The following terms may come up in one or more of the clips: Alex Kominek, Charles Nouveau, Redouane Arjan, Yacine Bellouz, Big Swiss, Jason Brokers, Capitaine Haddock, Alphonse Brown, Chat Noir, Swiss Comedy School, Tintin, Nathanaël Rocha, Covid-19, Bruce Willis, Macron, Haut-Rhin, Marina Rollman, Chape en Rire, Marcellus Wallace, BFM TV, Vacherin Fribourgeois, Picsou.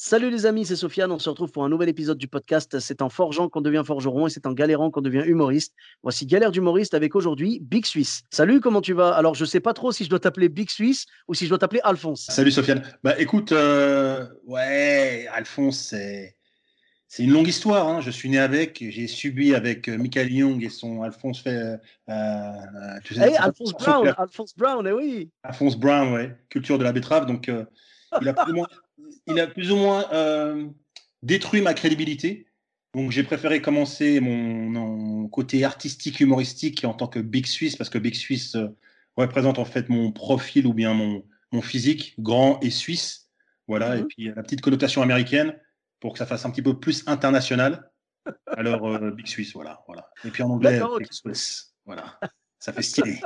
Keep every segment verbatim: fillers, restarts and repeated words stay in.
Salut les amis, c'est Sofiane, on se retrouve pour un nouvel épisode du podcast. C'est en forgeant qu'on devient forgeron et c'est en galérant qu'on devient humoriste. Voici Galère d'humoriste avec aujourd'hui Big Swiss. Salut, comment tu vas? Alors je sais pas trop si je dois t'appeler Big Swiss ou si je dois t'appeler Alphonse. Salut Sofiane. Bah écoute, euh, ouais, Alphonse c'est, c'est une longue histoire, hein. Je suis né avec, j'ai subi avec Michael Young et son Alphonse euh, euh, tu sais, hey, Alphonse Brown, Sofiane. Alphonse Brown, eh oui. Alphonse Brown, ouais, culture de la betterave, donc euh, il a plus ou moins... Il a plus ou moins euh, détruit ma crédibilité. Donc, j'ai préféré commencer mon, mon côté artistique, humoristique en tant que Big Swiss, parce que Big Swiss euh, représente en fait mon profil ou bien mon, mon physique, grand et suisse. Voilà, mmh. Et puis la petite connotation américaine pour que ça fasse un petit peu plus international. Alors, euh, Big Swiss, voilà, voilà. Et puis en anglais, Big Swiss, voilà. Ça fait stylé.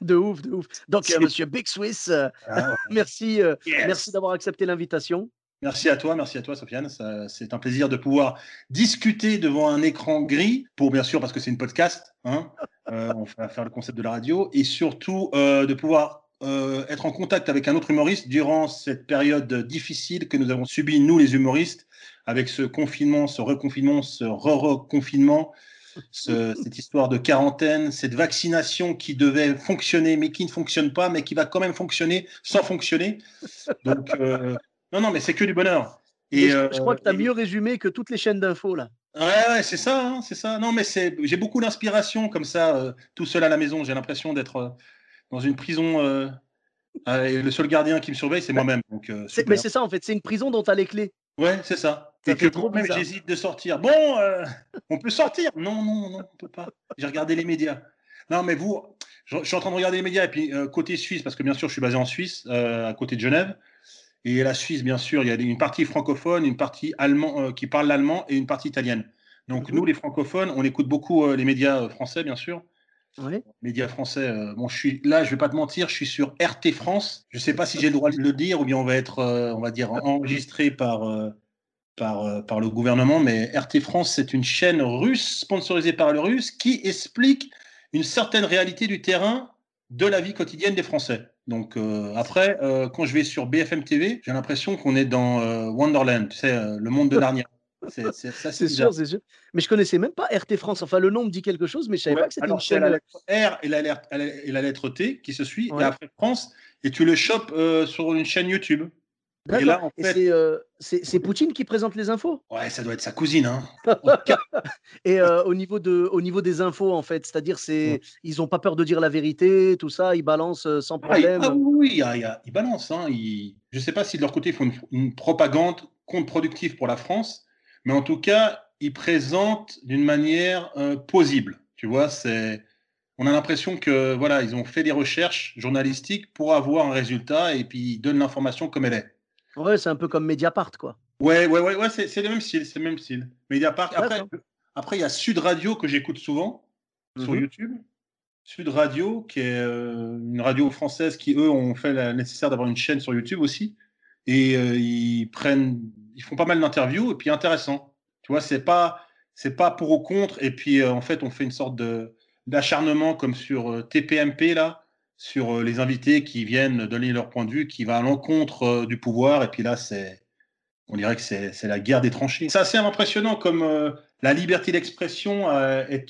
De ouf, de ouf. Donc, euh, monsieur Big Swiss, euh, ah ouais. merci, euh, yes. merci d'avoir accepté l'invitation. Merci à toi, merci à toi, Sofiane. Ça, c'est un plaisir de pouvoir discuter devant un écran gris, pour bien sûr, parce que c'est une podcast, hein, euh, on va faire le concept de la radio, et surtout euh, de pouvoir euh, être en contact avec un autre humoriste durant cette période difficile que nous avons subie, nous les humoristes, avec ce confinement, ce reconfinement, ce re-reconfinement. Ce, cette histoire de quarantaine, cette vaccination qui devait fonctionner mais qui ne fonctionne pas, mais qui va quand même fonctionner sans fonctionner. Donc, euh, non, non, mais c'est que du bonheur. Et, et je, je crois euh, que tu as et... mieux résumé que toutes les chaînes d'infos, là. Ouais, ouais, c'est ça, hein, c'est ça. Non, mais c'est, j'ai beaucoup d'inspiration comme ça, euh, tout seul à la maison. J'ai l'impression d'être euh, dans une prison. Euh, euh, et le seul gardien qui me surveille, c'est moi-même. Donc, euh, c'est, mais c'est ça, en fait. C'est une prison dont tu as les clés. Ouais, c'est ça. Ça et que trop même bizarre. J'hésite de sortir. Bon, euh, on peut sortir. Non, non, non, on peut pas. J'ai regardé les médias. Non, mais vous, je, je suis en train de regarder les médias. Et puis, euh, côté Suisse, parce que bien sûr, je suis basé en Suisse, euh, à côté de Genève. Et la Suisse, bien sûr, il y a une partie francophone, une partie allemand, euh, qui parle l'allemand et une partie italienne. Donc, mmh. nous, les francophones, on écoute beaucoup euh, les médias euh, français, bien sûr. Oui. Médias français. Euh, bon, je suis là, je vais pas te mentir, je suis sur R T France. Je sais pas si j'ai le droit de le dire ou bien on va être, euh, on va dire, enregistré par. Euh, Par, par le gouvernement, mais R T France, c'est une chaîne russe, sponsorisée par le russe, qui explique une certaine réalité du terrain de la vie quotidienne des Français. Donc euh, après, euh, quand je vais sur B F M T V, j'ai l'impression qu'on est dans euh, Wonderland, tu sais, euh, le monde de Narnia. C'est, c'est, ça, c'est, c'est sûr, c'est sûr. Mais je ne connaissais même pas R T France. Enfin, le nom me dit quelque chose, mais je ne savais ouais, pas que c'était alors, une chaîne. La lettre R et la lettre, et la lettre T qui se suit, ouais. Et après France, et tu le chopes euh, sur une chaîne YouTube. D'accord. Et là, en fait, et c'est, euh, c'est, c'est Poutine qui présente les infos. Ouais, ça doit être sa cousine. Hein. Et euh, au niveau de, au niveau des infos, en fait, c'est-à-dire, c'est, mm. ils n'ont pas peur de dire la vérité, tout ça, ils balancent sans problème. Ah, il, ah oui, il y a, il y a, ils balancent. Hein, ils, je ne sais pas si de leur côté, ils font une, une propagande contre-productive pour la France, mais en tout cas, ils présentent d'une manière euh, plausible. Tu vois, c'est, on a l'impression que voilà, ils ont fait des recherches journalistiques pour avoir un résultat et puis ils donnent l'information comme elle est. Ouais, c'est un peu comme Mediapart, quoi. Ouais, ouais, ouais, ouais c'est, c'est le même style, c'est le même style. Mediapart. Après, après, il y a Sud Radio que j'écoute souvent mm-hmm. sur YouTube. Sud Radio, qui est euh, une radio française qui, eux, ont fait la nécessaire d'avoir une chaîne sur YouTube aussi. Et euh, ils prennent, ils font pas mal d'interviews et puis intéressant. Tu vois, c'est pas, c'est pas pour ou contre. Et puis, euh, en fait, on fait une sorte de, d'acharnement comme sur euh, T P M P, là. Sur les invités qui viennent donner leur point de vue, qui va à l'encontre euh, du pouvoir. Et puis là, c'est, on dirait que c'est, c'est la guerre des tranchées. C'est assez impressionnant comme euh, la liberté d'expression euh, est,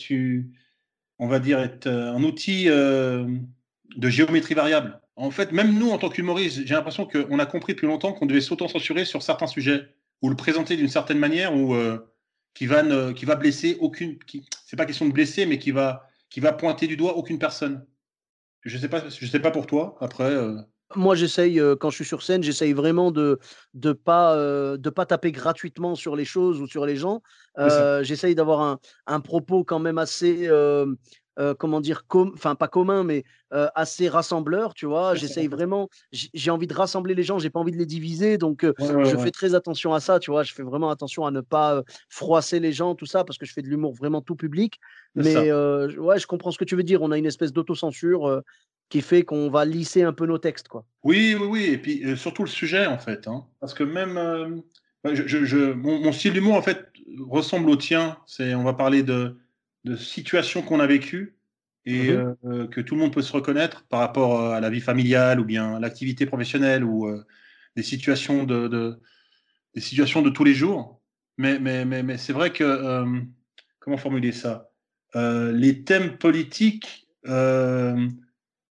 on va dire, est euh, un outil euh, de géométrie variable. En fait, même nous, en tant qu'humoristes, j'ai l'impression qu'on a compris depuis longtemps qu'on devait s'auto-censurer sur certains sujets ou le présenter d'une certaine manière ou euh, qui va, ne, qui va blesser aucune... Qui, c'est pas question de blesser, mais qui va, qui va pointer du doigt aucune personne. Je sais pas, je sais pas pour toi. Après, euh... moi j'essaye euh, quand je suis sur scène, j'essaye vraiment de de pas euh, de pas taper gratuitement sur les choses ou sur les gens. Euh, j'essaye d'avoir un un propos quand même assez euh, euh, comment dire, enfin com- pas commun, mais euh, assez rassembleur, tu vois. J'essaye vraiment, j- j'ai envie de rassembler les gens, j'ai pas envie de les diviser, donc euh, ouais, ouais, je ouais. fais très attention à ça, tu vois. Je fais vraiment attention à ne pas euh, froisser les gens, tout ça, parce que je fais de l'humour vraiment tout public. C'est mais euh, ouais, je comprends ce que tu veux dire. On a une espèce d'autocensure euh, qui fait qu'on va lisser un peu nos textes, quoi. Oui, oui, oui, et puis euh, surtout le sujet, en fait, hein, parce que même. Euh... Je, je, je, mon, mon style d'humour, en fait, ressemble au tien. C'est, on va parler de, de situations qu'on a vécues et mmh. euh, que tout le monde peut se reconnaître par rapport à la vie familiale ou bien à l'activité professionnelle ou euh, des, situations de, de, des situations de tous les jours. Mais, mais, mais, mais c'est vrai que... Euh, comment formuler ça euh, les thèmes politiques... Euh,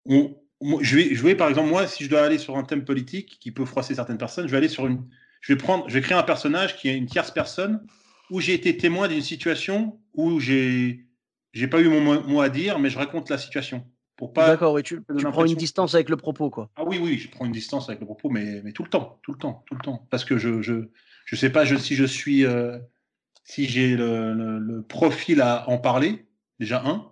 on, je, vais, je vais, par exemple, moi, si je dois aller sur un thème politique qui peut froisser certaines personnes, je vais aller sur une... Je vais, prendre, je vais créer un personnage qui est une tierce personne où j'ai été témoin d'une situation où j'ai, j'ai pas eu mon mot à dire, mais je raconte la situation. Pour pas D'accord, et tu, tu prends une distance avec le propos, quoi. Ah oui, oui, je prends une distance avec le propos, mais, mais tout le temps, tout le temps, tout le temps. Parce que je je, je sais pas je, si je suis, euh, si j'ai le, le, le profil à en parler, déjà un,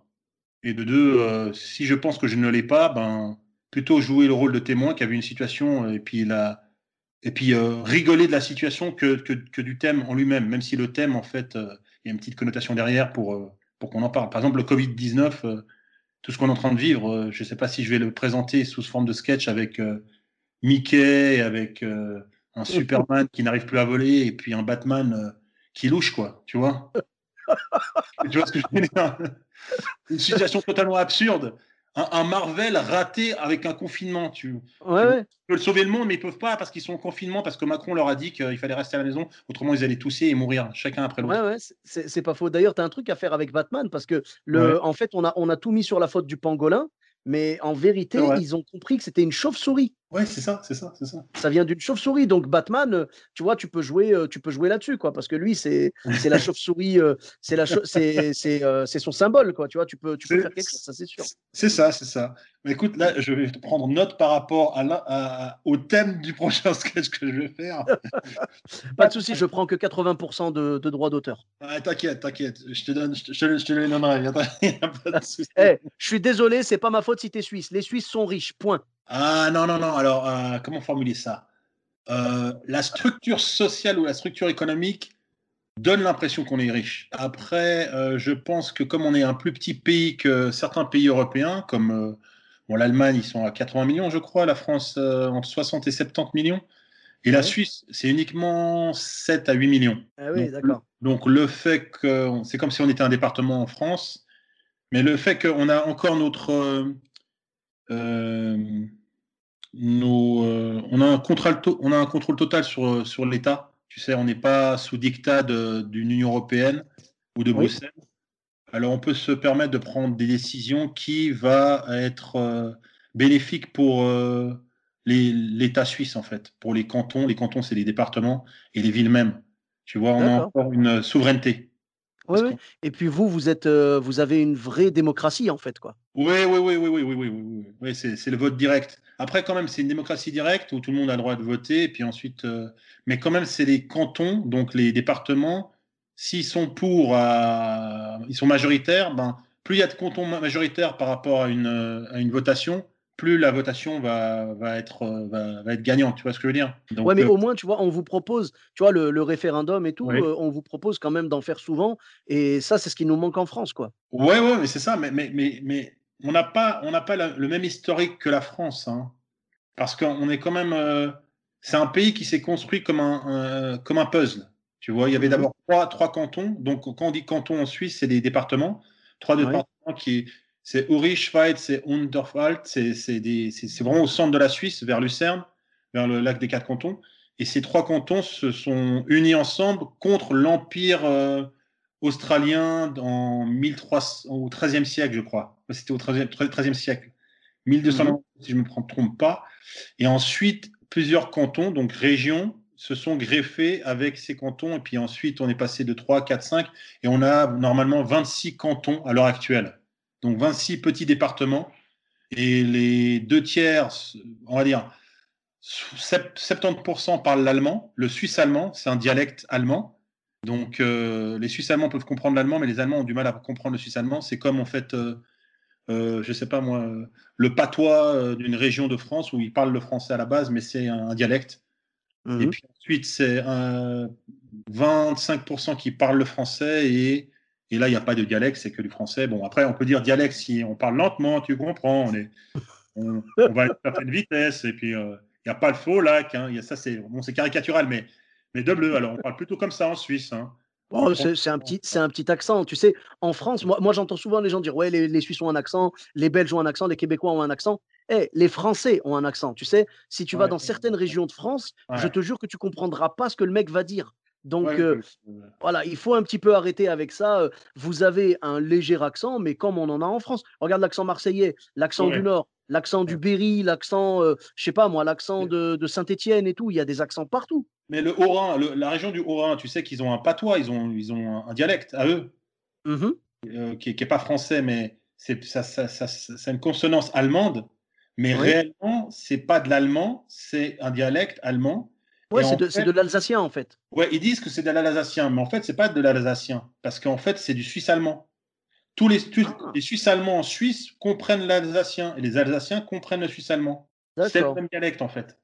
et de deux, euh, si je pense que je ne l'ai pas, ben, plutôt jouer le rôle de témoin qui a vu une situation et puis la... Et puis euh, rigoler de la situation que, que, que du thème en lui-même, même si le thème, en fait, euh, il y a une petite connotation derrière pour, euh, pour qu'on en parle. Par exemple, le covid dix-neuf, euh, tout ce qu'on est en train de vivre, euh, je ne sais pas si je vais le présenter sous forme de sketch avec euh, Mickey, avec euh, un Superman qui n'arrive plus à voler, et puis un Batman euh, qui louche, quoi, tu vois. Tu vois ce que je veux dire ? Une situation totalement absurde. Un, un Marvel raté avec un confinement. Tu, ouais, tu, ouais. Ils veulent sauver le monde, mais ils ne peuvent pas parce qu'ils sont en confinement, parce que Macron leur a dit qu'il fallait rester à la maison, autrement ils allaient tousser et mourir, chacun après l'autre. Ouais, ouais, c'est, c'est pas faux. D'ailleurs, tu as un truc à faire avec Batman, parce que le, ouais. en fait, on a, on a tout mis sur la faute du pangolin, mais en vérité, ouais. ils ont compris que c'était une chauve-souris. Ouais, c'est ça, c'est ça, c'est ça. Ça vient d'une chauve-souris. Donc Batman, tu vois, tu peux jouer, tu peux jouer là-dessus, quoi, parce que lui, c'est, c'est la chauve-souris, c'est la, cha- c'est, c'est, c'est son symbole, quoi. Tu vois, tu peux, tu peux c'est, faire quelque chose, ça c'est sûr. C'est ça, c'est ça. Mais écoute, là, je vais te prendre note par rapport à la, à, au thème du prochain sketch que je vais faire. Pas de souci, je prends que quatre-vingts pour cent de, de droits d'auteur. Ah, t'inquiète, t'inquiète, je te donne, je te, je te, je te les donnerai. Il n'y a pas de souci. Hey, je suis désolé, c'est pas ma faute si t'es suisse. Les Suisses sont riches, point. Ah non, non, non. Alors, euh, comment formuler ça euh, la structure sociale ou la structure économique donne l'impression qu'on est riche. Après, euh, je pense que comme on est un plus petit pays que certains pays européens, comme euh, bon, l'Allemagne, ils sont à quatre-vingts millions, je crois, la France, euh, entre soixante et soixante-dix millions, et ouais. la Suisse, c'est uniquement sept à huit millions. Ah oui, donc, d'accord. Le, donc, le fait que... C'est comme si on était un département en France, mais le fait qu'on a encore notre... Euh, euh, Nos, euh, on, a un contrôle to- on a un contrôle total sur, sur l'État. Tu sais, on n'est pas sous dictat de, d'une Union européenne ou de Bruxelles. Oui. Alors, on peut se permettre de prendre des décisions qui va être euh, bénéfique pour euh, les, l'État suisse, en fait, pour les cantons. Les cantons, c'est les départements et les villes mêmes. Tu vois, on D'accord. a encore une souveraineté. Oui, oui. Et puis vous, vous êtes, euh, vous avez une vraie démocratie, en fait, quoi. Oui, oui, oui, oui, oui, oui, oui, oui, oui. C'est, c'est le vote direct. Après, quand même, c'est une démocratie directe où tout le monde a le droit de voter, et puis ensuite, euh, mais quand même, c'est les cantons, donc les départements. S'ils sont pour, euh, ils sont majoritaires. Ben, plus il y a de cantons majoritaires par rapport à une, euh, à une votation, plus la votation va, va, être, va, va être gagnante, tu vois ce que je veux dire. Donc, ouais, mais euh... au moins, tu vois, on vous propose, tu vois, le, le référendum et tout, oui. euh, on vous propose quand même d'en faire souvent, et ça, c'est ce qui nous manque en France, quoi. Ouais, ouais, mais c'est ça, mais, mais, mais, mais on n'a pas, on n'a pas la, le même historique que la France, hein, parce qu'on est quand même, euh, c'est un pays qui s'est construit comme un, un, comme un puzzle, tu vois, il y avait d'abord trois, trois cantons, donc quand on dit canton en Suisse, c'est des départements, trois ouais. départements qui... C'est Uri, Schwyz, c'est Unterwald, c'est, c'est, des, c'est, c'est vraiment au centre de la Suisse, vers Lucerne, vers le lac des quatre cantons. Et ces trois cantons se sont unis ensemble contre l'Empire euh, australien en mille trois cents, au treizième siècle, je crois. C'était au treizième siècle, mille deux cents, mmh. si je ne me trompe pas. Et ensuite, plusieurs cantons, donc régions, se sont greffés avec ces cantons. Et puis ensuite, on est passé de trois, quatre, cinq. Et on a normalement vingt-six cantons à l'heure actuelle. Donc, vingt-six petits départements et les deux tiers, on va dire, soixante-dix pour cent parlent l'allemand. Le suisse-allemand, c'est un dialecte allemand. Donc, euh, les Suisses-Allemands peuvent comprendre l'allemand, mais les Allemands ont du mal à comprendre le suisse-allemand. C'est comme, en fait, euh, euh, je sais pas moi, le patois d'une région de France où ils parlent le français à la base, mais c'est un dialecte. Mmh. Et puis ensuite, c'est un vingt-cinq pour cent qui parlent le français et, et là, il n'y a pas de dialecte, c'est que du français. Bon, après, on peut dire dialecte si on parle lentement, tu comprends, on, est, on, on va à une certaine vitesse et puis il euh, n'y a pas le faux lac. Hein, y a ça, c'est, bon, c'est caricatural, mais, mais de bleu. Alors, on parle plutôt comme ça en Suisse. Hein. Oh, c'est, c'est, un petit, c'est un petit accent, tu sais, en France, moi, moi j'entends souvent les gens dire ouais les, les Suisses ont un accent, les Belges ont un accent, les Québécois ont un accent, hey, les Français ont un accent, tu sais, si tu vas ouais, dans certaines ouais. régions de France, ouais. je te jure que tu ne comprendras pas ce que le mec va dire. Donc ouais, euh, ouais. voilà, il faut un petit peu arrêter avec ça. Vous avez un léger accent, mais comme on en a en France, regarde l'accent marseillais, l'accent ouais. du Nord, l'accent ouais. du Berry, l'accent, euh, je sais pas moi, l'accent de, de Saint-Étienne et tout, il y a des accents partout. Mais le Haut-Rhin, le, la région du Haut-Rhin, tu sais qu'ils ont un patois, ils ont, ils ont un dialecte à eux, mm-hmm. euh, qui n'est pas français, mais c'est, ça, ça, ça, ça, c'est une consonance allemande, mais oui. réellement, c'est pas de l'allemand, c'est un dialecte allemand. Oui, c'est, c'est de l'alsacien en fait. Oui, ils disent que c'est de l'alsacien, mais en fait, c'est pas de l'alsacien, parce qu'en fait, c'est du suisse-allemand. Tous les, tous, ah. les Suisses-Allemands en Suisse comprennent l'alsacien, et les Alsaciens comprennent le Suisse-Allemand. D'accord. C'est le même dialecte en fait.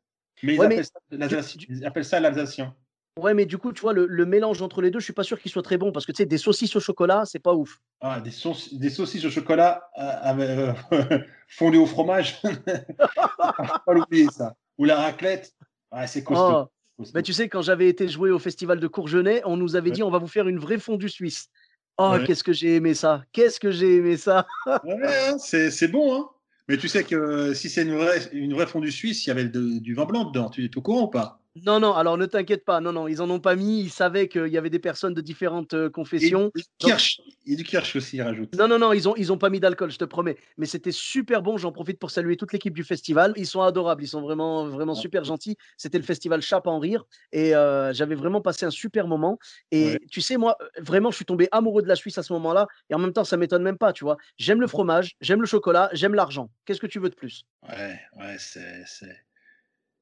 Mais ils, ouais, appellent, mais ça, tu, ils appellent ça l'alsacien. Ouais, mais du coup, tu vois, le, le mélange entre les deux, je suis pas sûr qu'il soit très bon, parce que tu sais, des saucisses au chocolat, c'est pas ouf. Ah, des, so- des saucisses au chocolat euh, euh, fondues au fromage. Pas l'oublier ça. Ou la raclette. Ah, c'est costaud. Oh. costaud. Mais tu sais, quand j'avais été jouer au festival de Courgenay, on nous avait ouais. dit on va vous faire une vraie fondue suisse. Oh, ouais. qu'est-ce que j'ai aimé ça. Qu'est-ce que j'ai aimé ça. Ouais, c'est, c'est bon, hein. Mais tu sais que euh, si c'est une vraie, une vraie fondue suisse, il y avait de, du vin blanc dedans. Tu es au courant ou pas? Non, non, alors ne t'inquiète pas. Non, non, ils n'en ont pas mis. Ils savaient qu'il y avait des personnes de différentes euh, confessions. Et du kirsch. Et du kirsch aussi, ils rajoutent. Non, non, non, ils n'ont ils ont pas mis d'alcool, je te promets. Mais c'était super bon. J'en profite pour saluer toute l'équipe du festival. Ils sont adorables. Ils sont vraiment, vraiment ouais. super gentils. C'était le festival Chape en Rire. Et euh, j'avais vraiment passé un super moment. Et ouais. tu sais, moi, vraiment, je suis tombé amoureux de la Suisse à ce moment-là. Et en même temps, ça ne m'étonne même pas, tu vois. J'aime le fromage, j'aime le chocolat, j'aime l'argent. Qu'est-ce que tu veux de plus? Ouais, ouais, c'est... c'est...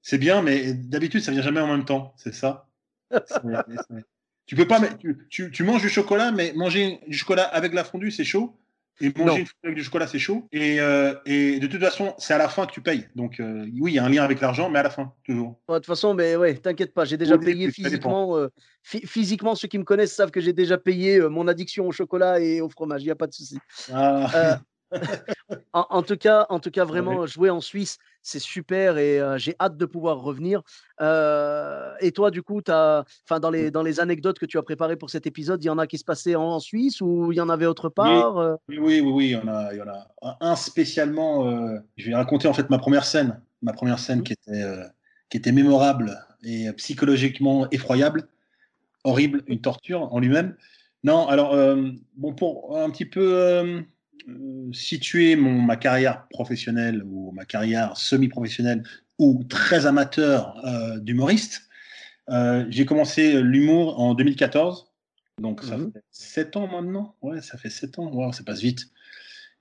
C'est bien, mais d'habitude, ça ne vient jamais en même temps. C'est ça. C'est, c'est... Tu peux pas. Tu, tu, tu manges du chocolat, mais manger du chocolat avec la fondue, c'est chaud. Et manger non. une fondue avec du chocolat, c'est chaud. Et, euh, et de toute façon, c'est à la fin que tu payes. Donc, euh, oui, il y a un lien avec l'argent, mais à la fin, toujours. De ouais, toute façon, mais ouais, t'inquiète pas, j'ai déjà oui, payé physiquement. Euh, f- physiquement, ceux qui me connaissent savent que j'ai déjà payé euh, mon addiction au chocolat et au fromage. Il n'y a pas de souci. Ah. Euh, en, en tout cas, en tout cas, vraiment ouais. jouer en Suisse, c'est super et euh, j'ai hâte de pouvoir revenir. Euh, et toi, du coup, t'as, enfin, dans les dans les anecdotes que tu as préparées pour cet épisode, il y en a qui se passaient en, en Suisse ou il y en avait autre part? euh... oui, oui, oui, oui, il y en a, il y en a un spécialement. Euh, je vais raconter en fait ma première scène, ma première scène mmh. qui était euh, qui était mémorable et psychologiquement effroyable, horrible, une torture en lui-même. Non, alors euh, bon, pour un petit peu. Euh, situer mon, ma carrière professionnelle ou ma carrière semi-professionnelle ou très amateur euh, d'humoriste, euh, j'ai commencé l'humour en deux mille quatorze, donc ça mmh. fait sept ans maintenant, ouais ça fait sept ans, wow, ça passe vite.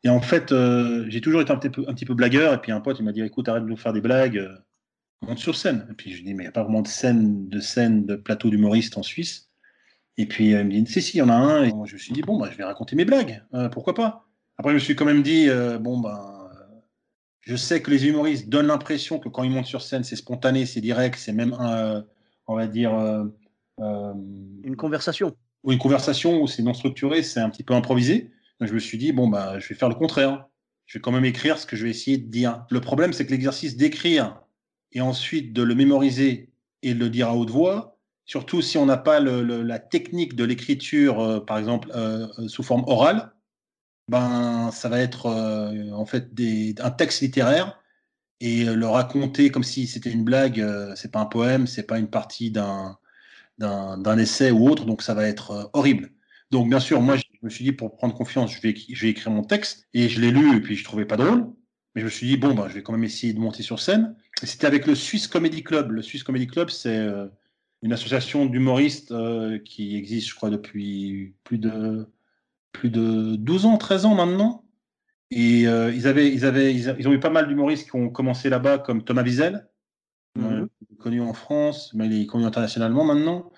Et en fait euh, j'ai toujours été un petit, peu, un petit peu blagueur, et puis un pote il m'a dit écoute arrête de nous faire des blagues, euh, monte sur scène. Et puis je lui ai dit mais il n'y a pas vraiment de scène de, scène, de plateau d'humoriste en Suisse. Et puis euh, il me dit si si il y en a un, et moi je me suis dit bon bah, je vais raconter mes blagues, euh, pourquoi pas. Après, je me suis quand même dit, euh, bon, ben, euh, je sais que les humoristes donnent l'impression que quand ils montent sur scène, c'est spontané, c'est direct, c'est même, euh, on va dire. Euh, euh, une conversation. Ou une conversation où c'est non structuré, c'est un petit peu improvisé. Donc, je me suis dit, bon, ben, je vais faire le contraire. Je vais quand même écrire ce que je vais essayer de dire. Le problème, c'est que l'exercice d'écrire et ensuite de le mémoriser et de le dire à haute voix, surtout si on n'a pas le, le, la technique de l'écriture, euh, par exemple, euh, sous forme orale, ben, ça va être euh, en fait des, un texte littéraire et le raconter comme si c'était une blague, euh, c'est pas un poème, c'est pas une partie d'un, d'un, d'un essai ou autre, donc ça va être euh, horrible. Donc bien sûr, moi je me suis dit pour prendre confiance, je vais, je vais écrire mon texte et je l'ai lu et puis je trouvais pas drôle, mais je me suis dit bon ben je vais quand même essayer de monter sur scène. Et c'était avec le Swiss Comedy Club. Le Swiss Comedy Club c'est euh, une association d'humoristes euh, qui existe je crois depuis plus de plus de douze ans, treize ans maintenant. Et euh, ils, avaient, ils, avaient, ils, a, ils ont eu pas mal d'humoristes qui ont commencé là-bas, comme Thomas Wiesel, mm-hmm. euh, connu en France, mais il est connu internationalement maintenant.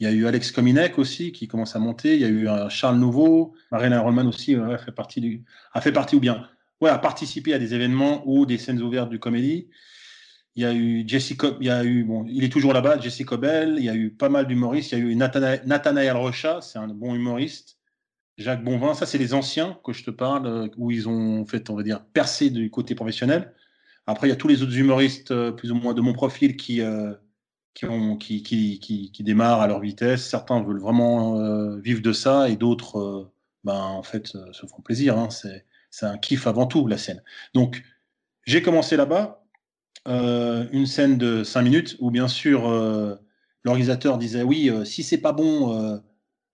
Il y a eu Alex Kominek aussi, qui commence à monter. Il y a eu euh, Charles Nouveau. Marina Rollman aussi euh, a fait partie, du, a fait partie ou bien. voilà, participer à des événements ou des scènes ouvertes du comédie. Il y a eu Jessica, il y a eu, bon, il est toujours là-bas, Jesse Cobel, il y a eu pas mal d'humoristes, il y a eu Nathana, Nathanaël Rocha, c'est un bon humoriste, Jacques Bonvin, ça c'est les anciens que je te parle, où ils ont en fait, on va dire, percé du côté professionnel. Après, il y a tous les autres humoristes, plus ou moins de mon profil, qui, euh, qui, ont, qui, qui, qui, qui démarrent à leur vitesse. Certains veulent vraiment euh, vivre de ça, et d'autres, euh, ben, en fait, euh, se font plaisir, hein. C'est, c'est un kiff avant tout, la scène. Donc, j'ai commencé là-bas. Euh, une scène de cinq minutes où bien sûr euh, l'organisateur disait oui euh, si c'est pas bon euh,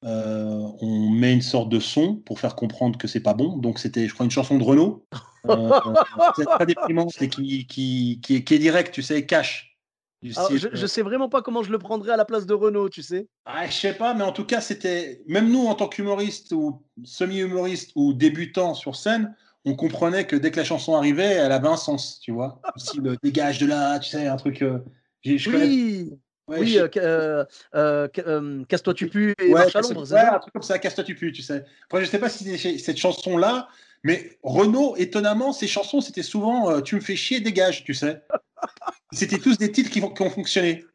euh, on met une sorte de son pour faire comprendre que c'est pas bon, donc c'était je crois une chanson de Renaud euh, c'est très déprimant, c'est qui, qui, qui, qui est direct, tu sais, cash. Alors, je, je sais vraiment pas comment je le prendrais à la place de Renaud, tu sais. Ah, je sais pas, mais en tout cas c'était, même nous en tant qu'humoristes ou semi-humoristes ou débutants sur scène, on comprenait que dès que la chanson arrivait, elle avait un sens, tu vois. Si le dégage de là, tu sais, un truc. Euh, j'ai, je oui, ouais, oui je... euh, euh, euh, casse-toi tu pues et ouais, marche à l'ombre. Ouais, un truc comme ça, casse-toi tu pues, tu sais. Après, je sais pas si c'est cette chanson-là, mais Renaud, étonnamment, ses chansons, c'était souvent euh, tu me fais chier, dégage, tu sais. C'était tous des titres qui, qui ont fonctionné.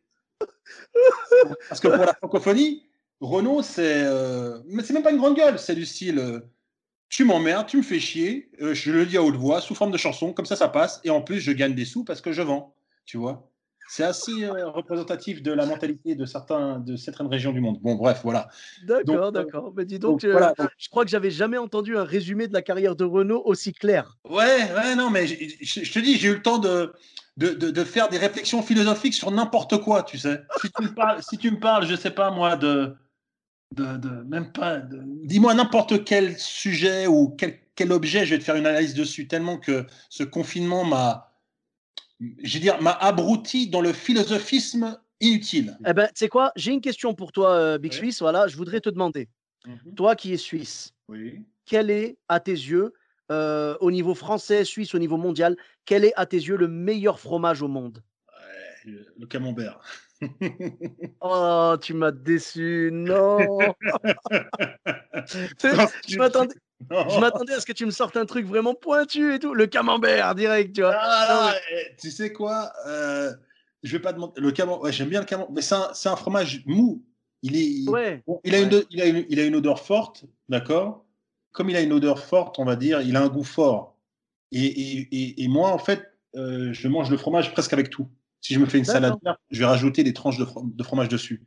Parce que pour la francophonie, Renaud, c'est. Euh... Mais c'est même pas une grande gueule, c'est du style. Euh... Tu m'emmerdes, tu me fais chier, euh, je le dis à haute voix, sous forme de chanson, comme ça, ça passe. Et en plus, je gagne des sous parce que je vends, tu vois. C'est assez euh, représentatif de la mentalité de, certains, de certaines régions du monde. Bon, bref, voilà. D'accord, donc, d'accord. Euh, mais dis donc, donc euh, voilà. Je crois que j'avais jamais entendu un résumé de la carrière de Renaud aussi clair. Ouais, ouais, non, mais je te dis, j'ai eu le temps de, de, de, de faire des réflexions philosophiques sur n'importe quoi, tu sais. Si tu me parles, si tu me parles, je sais pas, moi, de... De, de, même pas de, dis-moi n'importe quel sujet ou quel, quel objet, je vais te faire une analyse dessus, tellement que ce confinement m'a, je veux dire, m'a abruti dans le philosophisme inutile. Eh ben, tu sais quoi, j'ai une question pour toi, Big Swiss. Voilà, je voudrais te demander, mm-hmm. toi qui es suisse, oui. quel est à tes yeux, euh, au niveau français, suisse, au niveau mondial, quel est à tes yeux le meilleur fromage au monde? Ouais, le, le camembert. Oh, tu m'as déçu, non. je, m'attendais, non je m'attendais à ce que tu me sortes un truc vraiment pointu et tout, le camembert direct, tu vois. Ah, non, mais... Tu sais quoi, euh, je vais pas demander le camembert. Ouais, j'aime bien le camembert, mais c'est un, c'est un fromage mou. Il est, ouais. bon, il a une, ouais. il a une, il a une odeur forte, d'accord. Comme il a une odeur forte, on va dire, il a un goût fort. Et, et, et, et moi, en fait, euh, je mange le fromage presque avec tout. Si je me fais une salade, je vais rajouter des tranches de, from- de fromage dessus.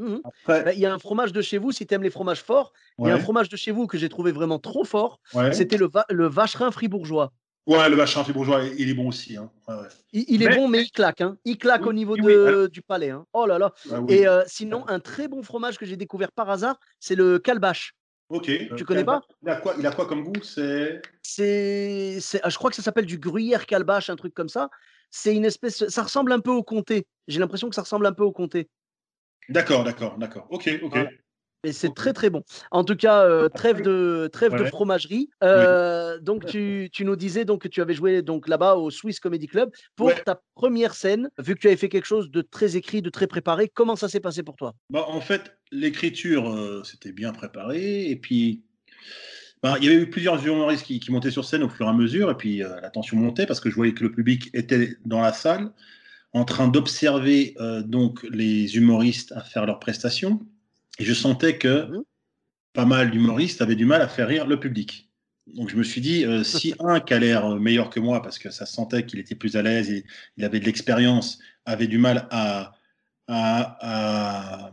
Mmh. Après... Bah, y a un fromage de chez vous, si tu aimes les fromages forts, il ouais. y a un fromage de chez vous que j'ai trouvé vraiment trop fort. Ouais. C'était le, va- le Vacherin Fribourgeois. Ouais, le Vacherin Fribourgeois, il est bon aussi. Hein. Ouais, ouais. Il, il est mais... bon, mais il claque. Hein. Il claque oui, au niveau oui, de, oui, alors... du palais. Hein. Oh là là. Ah, oui. Et euh, sinon, un très bon fromage que j'ai découvert par hasard, c'est le Calbach. Ok. Tu euh, connais Calbach. Pas il a, quoi, il a quoi comme goût? C'est... C'est... C'est... Je crois que ça s'appelle du Gruyère Calbach, un truc comme ça. C'est une espèce, ça ressemble un peu au comté. J'ai l'impression que ça ressemble un peu au comté. D'accord, d'accord, d'accord. Ok, ok. Voilà. Et c'est okay. très très bon. En tout cas, euh, trêve de trêve ouais. de fromagerie. Euh, oui. Donc tu, tu nous disais donc que tu avais joué donc là-bas au Swiss Comedy Club pour ouais. ta première scène. Vu que tu avais fait quelque chose de très écrit, de très préparé, comment ça s'est passé pour toi? Bah en fait, l'écriture euh, c'était bien préparé et puis. Ben, il y avait eu plusieurs humoristes qui, qui montaient sur scène au fur et à mesure, et puis euh, la tension montait parce que je voyais que le public était dans la salle, en train d'observer euh, donc les humoristes à faire leurs prestations, et je sentais que mmh. pas mal d'humoristes avaient du mal à faire rire le public. Donc je me suis dit, euh, si un qui a l'air meilleur que moi, parce que ça sentait qu'il était plus à l'aise, et il avait de l'expérience, avait du mal à, à, à,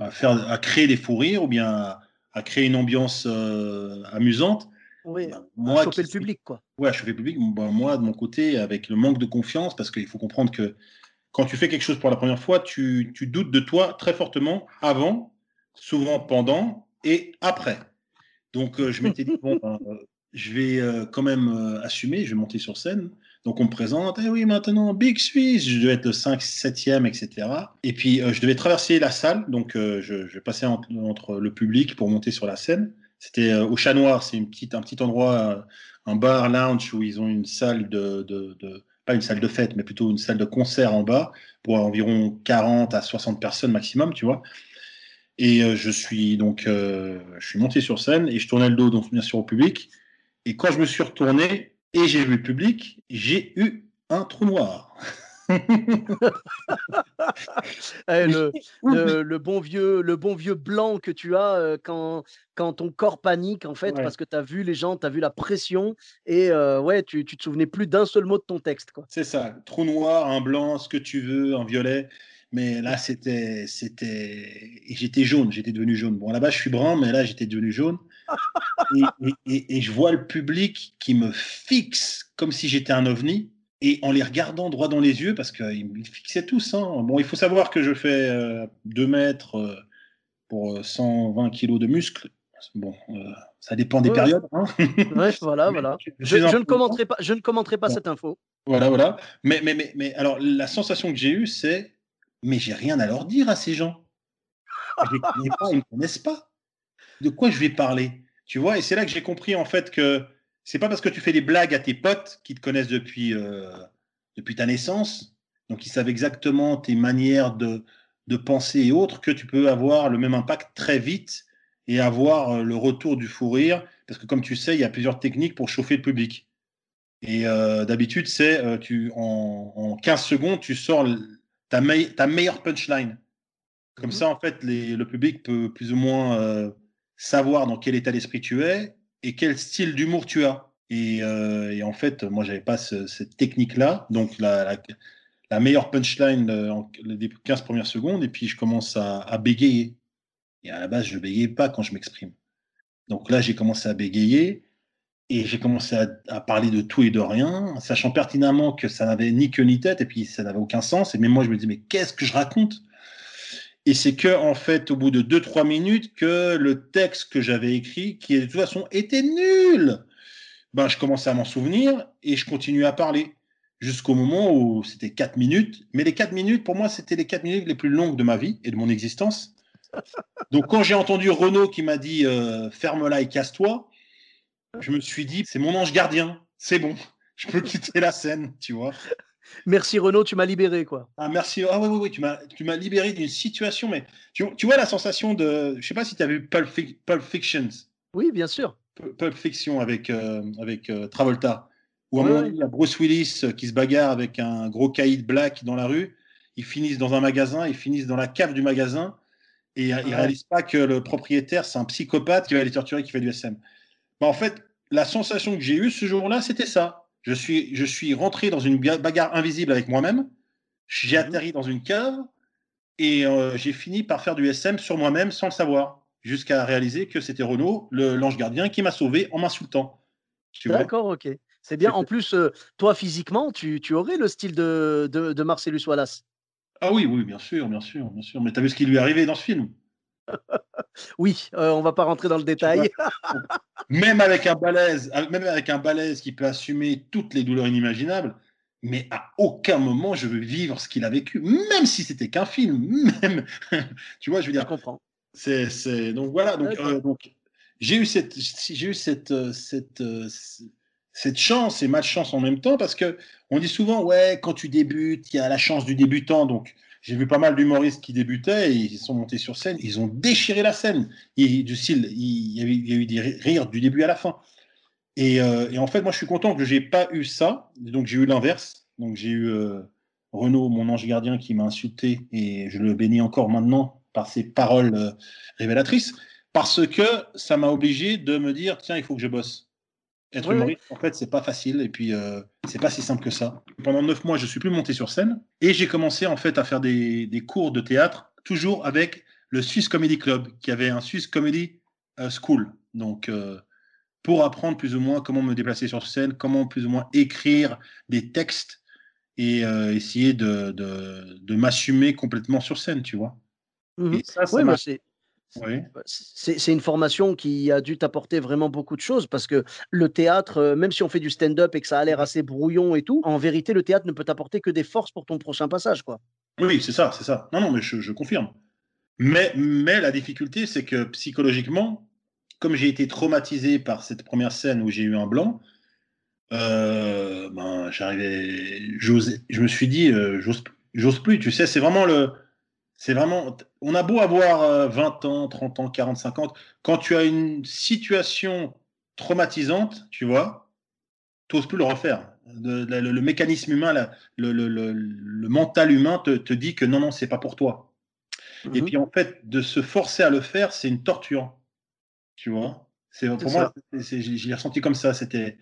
à, faire, à créer des fous rires, ou bien... À, à créer une ambiance euh, amusante. Oui, bah, moi, à choper qui... le public, quoi. Ouais, à choper le public. Bah, moi, de mon côté, avec le manque de confiance, parce qu'il faut comprendre que quand tu fais quelque chose pour la première fois, tu, tu doutes de toi très fortement avant, souvent pendant et après. Donc, euh, je m'étais dit, bon, ben, euh, je vais euh, quand même euh, assumer, je vais monter sur scène. Donc, on me présente, eh oui, maintenant, Big Swiss, je devais être le cinq, septième, et cetera. Et puis, euh, je devais traverser la salle, donc euh, je, je passais entre, entre le public pour monter sur la scène. C'était euh, au Chat Noir, c'est une petite, un petit endroit, euh, un bar lounge où ils ont une salle de, de, de, pas une salle de fête, mais plutôt une salle de concert en bas pour environ quarante à soixante personnes maximum, tu vois. Et euh, je suis donc, euh, je suis monté sur scène et je tournais le dos, donc bien sûr, au public. Et quand je me suis retourné et j'ai vu le public, j'ai eu un trou noir. Hey, le, le, le, bon vieux, le bon vieux blanc que tu as euh, quand, quand ton corps panique en fait, ouais. Parce que tu as vu les gens, tu as vu la pression et euh, ouais, tu ne te souvenais plus d'un seul mot de ton texte, quoi. C'est ça, trou noir, un blanc, ce que tu veux, un violet, mais là c'était, c'était... Et j'étais jaune, j'étais devenu jaune. Bon, là-bas je suis brun, mais là j'étais devenu jaune. et, et, et, et je vois le public qui me fixe comme si j'étais un ovni. Et en les regardant droit dans les yeux, parce qu'ils me fixaient tous. Hein. Bon, il faut savoir que je fais euh, deux mètres euh, pour cent vingt kilos de muscles. Bon, euh, ça dépend des ouais. périodes. Hein. Ouais, voilà, voilà. Je, je, je, je, ne commenterai pas, je ne commenterai pas bon. cette info. Voilà, voilà. Mais, mais, mais, mais alors, la sensation que j'ai eue, c'est mais j'ai rien à leur dire à ces gens. Je les connais pas, ils ne me connaissent pas. De quoi je vais parler? Tu vois, et c'est là que j'ai compris en fait que. C'est pas parce que tu fais des blagues à tes potes qui te connaissent depuis, euh, depuis ta naissance, donc ils savent exactement tes manières de, de penser et autres, que tu peux avoir le même impact très vite et avoir euh, le retour du fou rire. Parce que comme tu sais, il y a plusieurs techniques pour chauffer le public. Et euh, d'habitude, c'est euh, tu, en, en quinze secondes, tu sors ta, me- ta meilleure punchline. Comme mmh. ça, en fait, les, le public peut plus ou moins euh, savoir dans quel état d'esprit tu es. Et quel style d'humour tu as. Et, euh, et en fait, moi, je n'avais pas ce, cette technique-là. Donc, la, la, la meilleure punchline euh, en, des quinze premières secondes. Et puis, je commence à, à bégayer. Et à la base, je ne bégayais pas quand je m'exprime. Donc là, j'ai commencé à bégayer. Et j'ai commencé à, à parler de tout et de rien, sachant pertinemment que ça n'avait ni queue ni tête. Et puis, ça n'avait aucun sens. Et même moi, je me disais, mais qu'est-ce que je raconte ? Et c'est que, en fait, au bout de deux trois minutes, que le texte que j'avais écrit, qui de toute façon était nul, ben, je commençais à m'en souvenir et je continuais à parler jusqu'au moment où c'était quatre minutes. Mais les quatre minutes, pour moi, c'était les quatre minutes les plus longues de ma vie et de mon existence. Donc, quand j'ai entendu Renaud qui m'a dit euh, « ferme-la et casse-toi », je me suis dit « c'est mon ange gardien, c'est bon, je peux quitter la scène, tu vois ». Merci Renaud, tu m'as libéré, quoi. Ah merci, ah oui oui oui, tu m'as tu m'as libéré d'une situation, mais tu, tu vois la sensation de, je sais pas si tu as vu Pulp, Fic, Pulp Fiction. Oui, bien sûr. Pulp Fiction avec euh, avec euh, Travolta, où à un moment il y a Bruce Willis qui se bagarre avec un gros caïd black dans la rue, ils finissent dans un magasin, ils finissent dans la cave du magasin et ah, ils ouais. réalisent pas que le propriétaire c'est un psychopathe qui va les torturer, qui fait du S M. Bah, en fait, la sensation que j'ai eue ce jour-là, c'était ça. Je suis, je suis rentré dans une bagarre invisible avec moi-même, j'ai atterri dans une cave et euh, j'ai fini par faire du S M sur moi-même sans le savoir, jusqu'à réaliser que c'était Renaud, le, l'ange gardien, qui m'a sauvé en m'insultant. Tu D'accord, vois ok. C'est bien. C'est... En plus, euh, toi, physiquement, tu, tu aurais le style de, de, de Marcellus Wallace. Ah oui, oui, bien sûr, bien sûr, bien sûr. Mais tu as vu ce qui lui est arrivé dans ce film? Oui, euh, on ne va pas rentrer dans le détail. Même avec un balèze, même avec un balèze qui peut assumer toutes les douleurs inimaginables, mais à aucun moment je veux vivre ce qu'il a vécu, même si c'était qu'un film. Même, tu vois, je veux dire. Je comprends. C'est, c'est donc voilà. Donc, euh, donc j'ai eu cette, j'ai eu cette, cette, cette chance et malchance en même temps parce que on dit souvent ouais, quand tu débutes, il y a la chance du débutant, donc. J'ai vu pas mal d'humoristes qui débutaient, et ils sont montés sur scène, ils ont déchiré la scène. Il, du style, il, il y a eu des rires du début à la fin. Et, euh, et en fait, moi, je suis content que je n'ai pas eu ça. Donc, j'ai eu l'inverse. Donc, j'ai eu euh, Renaud, mon ange gardien, qui m'a insulté, et je le bénis encore maintenant par ses paroles euh, révélatrices, parce que ça m'a obligé de me dire, tiens, il faut que je bosse. Être oui, humoriste, oui. en fait, c'est pas facile et puis euh, c'est pas si simple que ça. Pendant neuf mois, je suis plus monté sur scène et j'ai commencé en fait à faire des, des cours de théâtre, toujours avec le Swiss Comedy Club, qui avait un Swiss Comedy School. Donc, euh, pour apprendre plus ou moins comment me déplacer sur scène, comment plus ou moins écrire des textes et euh, essayer de, de, de m'assumer complètement sur scène, tu vois. Mmh. Et ça, ça oui, m'a... mais c'est... Oui. C'est, c'est une formation qui a dû t'apporter vraiment beaucoup de choses parce que le théâtre, même si on fait du stand-up et que ça a l'air assez brouillon et tout, en vérité, le théâtre ne peut t'apporter que des forces pour ton prochain passage, quoi. Oui, c'est ça, c'est ça. Non, non, mais je, je confirme. Mais, mais la difficulté, c'est que psychologiquement, comme j'ai été traumatisé par cette première scène où j'ai eu un blanc, euh, ben, j'arrivais, j'osais, je me suis dit, euh, j'ose, j'ose plus. Tu sais, c'est vraiment le... C'est vraiment, on a beau avoir vingt ans, trente ans, quarante, cinquante, quand tu as une situation traumatisante, tu vois, tu n'oses plus le refaire. Le, le, le mécanisme humain, la, le, le, le, le mental humain te, te dit que non, non, c'est pas pour toi. Mmh. Et puis, en fait, de se forcer à le faire, c'est une torture. Tu vois, c'est, pour c'est moi, c'est, c'est, j'ai ressenti comme ça. C'était,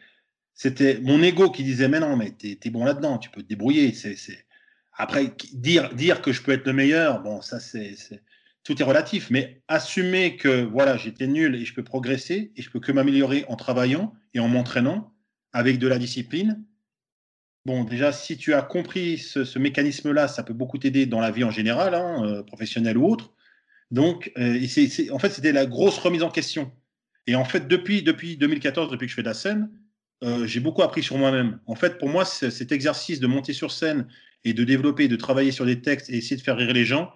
c'était mon ego qui disait, mais non, mais t'es, t'es bon là-dedans, tu peux te débrouiller. C'est, c'est... Après, dire, dire que je peux être le meilleur, bon, ça, c'est, c'est... tout est relatif. Mais assumer que, voilà, j'étais nul et je peux progresser et je peux que m'améliorer en travaillant et en m'entraînant avec de la discipline. Bon, déjà, si tu as compris ce, ce mécanisme-là, ça peut beaucoup t'aider dans la vie en général, hein, euh, professionnelle ou autre. Donc, euh, et c'est, c'est, en fait, c'était la grosse remise en question. Et en fait, depuis, depuis deux mille quatorze, depuis que je fais de la scène, euh, j'ai beaucoup appris sur moi-même. En fait, pour moi, cet exercice de monter sur scène et de développer, de travailler sur des textes et essayer de faire rire les gens,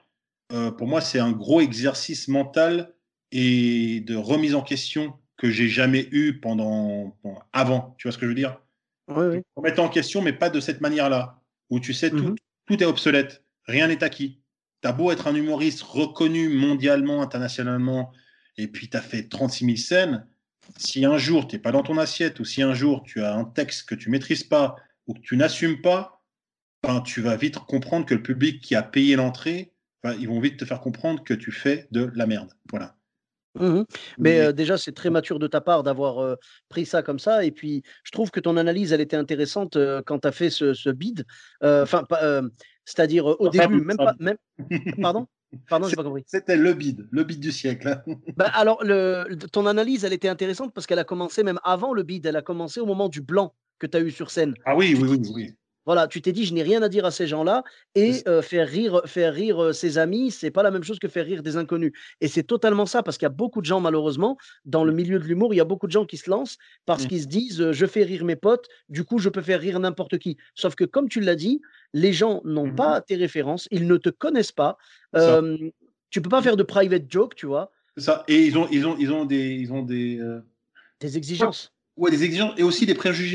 euh, pour moi, c'est un gros exercice mental et de remise en question que j'ai jamais eu pendant, pendant avant. Tu vois ce que je veux dire ? Oui, oui. Remettre en question, mais pas de cette manière-là, où tu sais, tout, mm-hmm. tout est obsolète, rien n'est acquis. T'as beau être un humoriste reconnu mondialement, internationalement, et puis t'as fait trente-six mille scènes, si un jour t'es pas dans ton assiette, ou si un jour tu as un texte que tu maîtrises pas, ou que tu n'assumes pas, ben, tu vas vite comprendre que le public qui a payé l'entrée, ben, ils vont vite te faire comprendre que tu fais de la merde. Voilà. Mmh. Mais euh, déjà, c'est très mature de ta part d'avoir euh, pris ça comme ça. Et puis, je trouve que ton analyse, elle était intéressante euh, quand tu as fait ce, ce bid. Enfin, euh, euh, c'est-à-dire euh, au ça début, même pas. Même... Pardon Pardon, je n'ai pas compris. C'était le bid, le bid du siècle. Hein. Bah, alors, le, ton analyse, elle était intéressante parce qu'elle a commencé même avant le bid. Elle a commencé au moment du blanc que tu as eu sur scène. Ah oui, tu oui, oui, oui. Voilà, tu t'es dit, je n'ai rien à dire à ces gens-là, et euh, faire rire, faire rire euh, ses amis, c'est pas la même chose que faire rire des inconnus. Et c'est totalement ça, parce qu'il y a beaucoup de gens, malheureusement, dans le milieu de l'humour, il y a beaucoup de gens qui se lancent parce mmh. qu'ils se disent, euh, je fais rire mes potes, du coup, je peux faire rire n'importe qui. Sauf que, comme tu l'as dit, les gens n'ont mmh. pas tes références, ils ne te connaissent pas. Euh, tu peux pas faire de private joke, tu vois. C'est ça, et ils ont, ils ont, ils ont des... Ils ont des, euh... des exigences. Ouais, des exigences, et aussi des préjugés.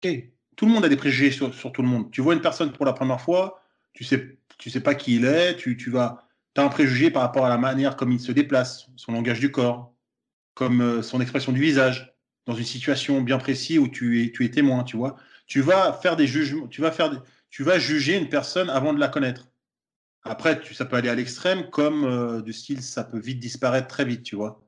Okay. Tout le monde a des préjugés sur, sur tout le monde. Tu vois une personne pour la première fois, tu sais, tu sais pas qui il est, tu, tu vas, t'as un préjugé par rapport à la manière comme il se déplace, son langage du corps, comme euh, son expression du visage, dans une situation bien précise où tu es, tu es témoin, tu vois. Tu vas faire des jugements, tu vas faire, des, tu vas juger une personne avant de la connaître. Après, tu, ça peut aller à l'extrême, comme euh, du style, ça peut vite disparaître très vite, tu vois.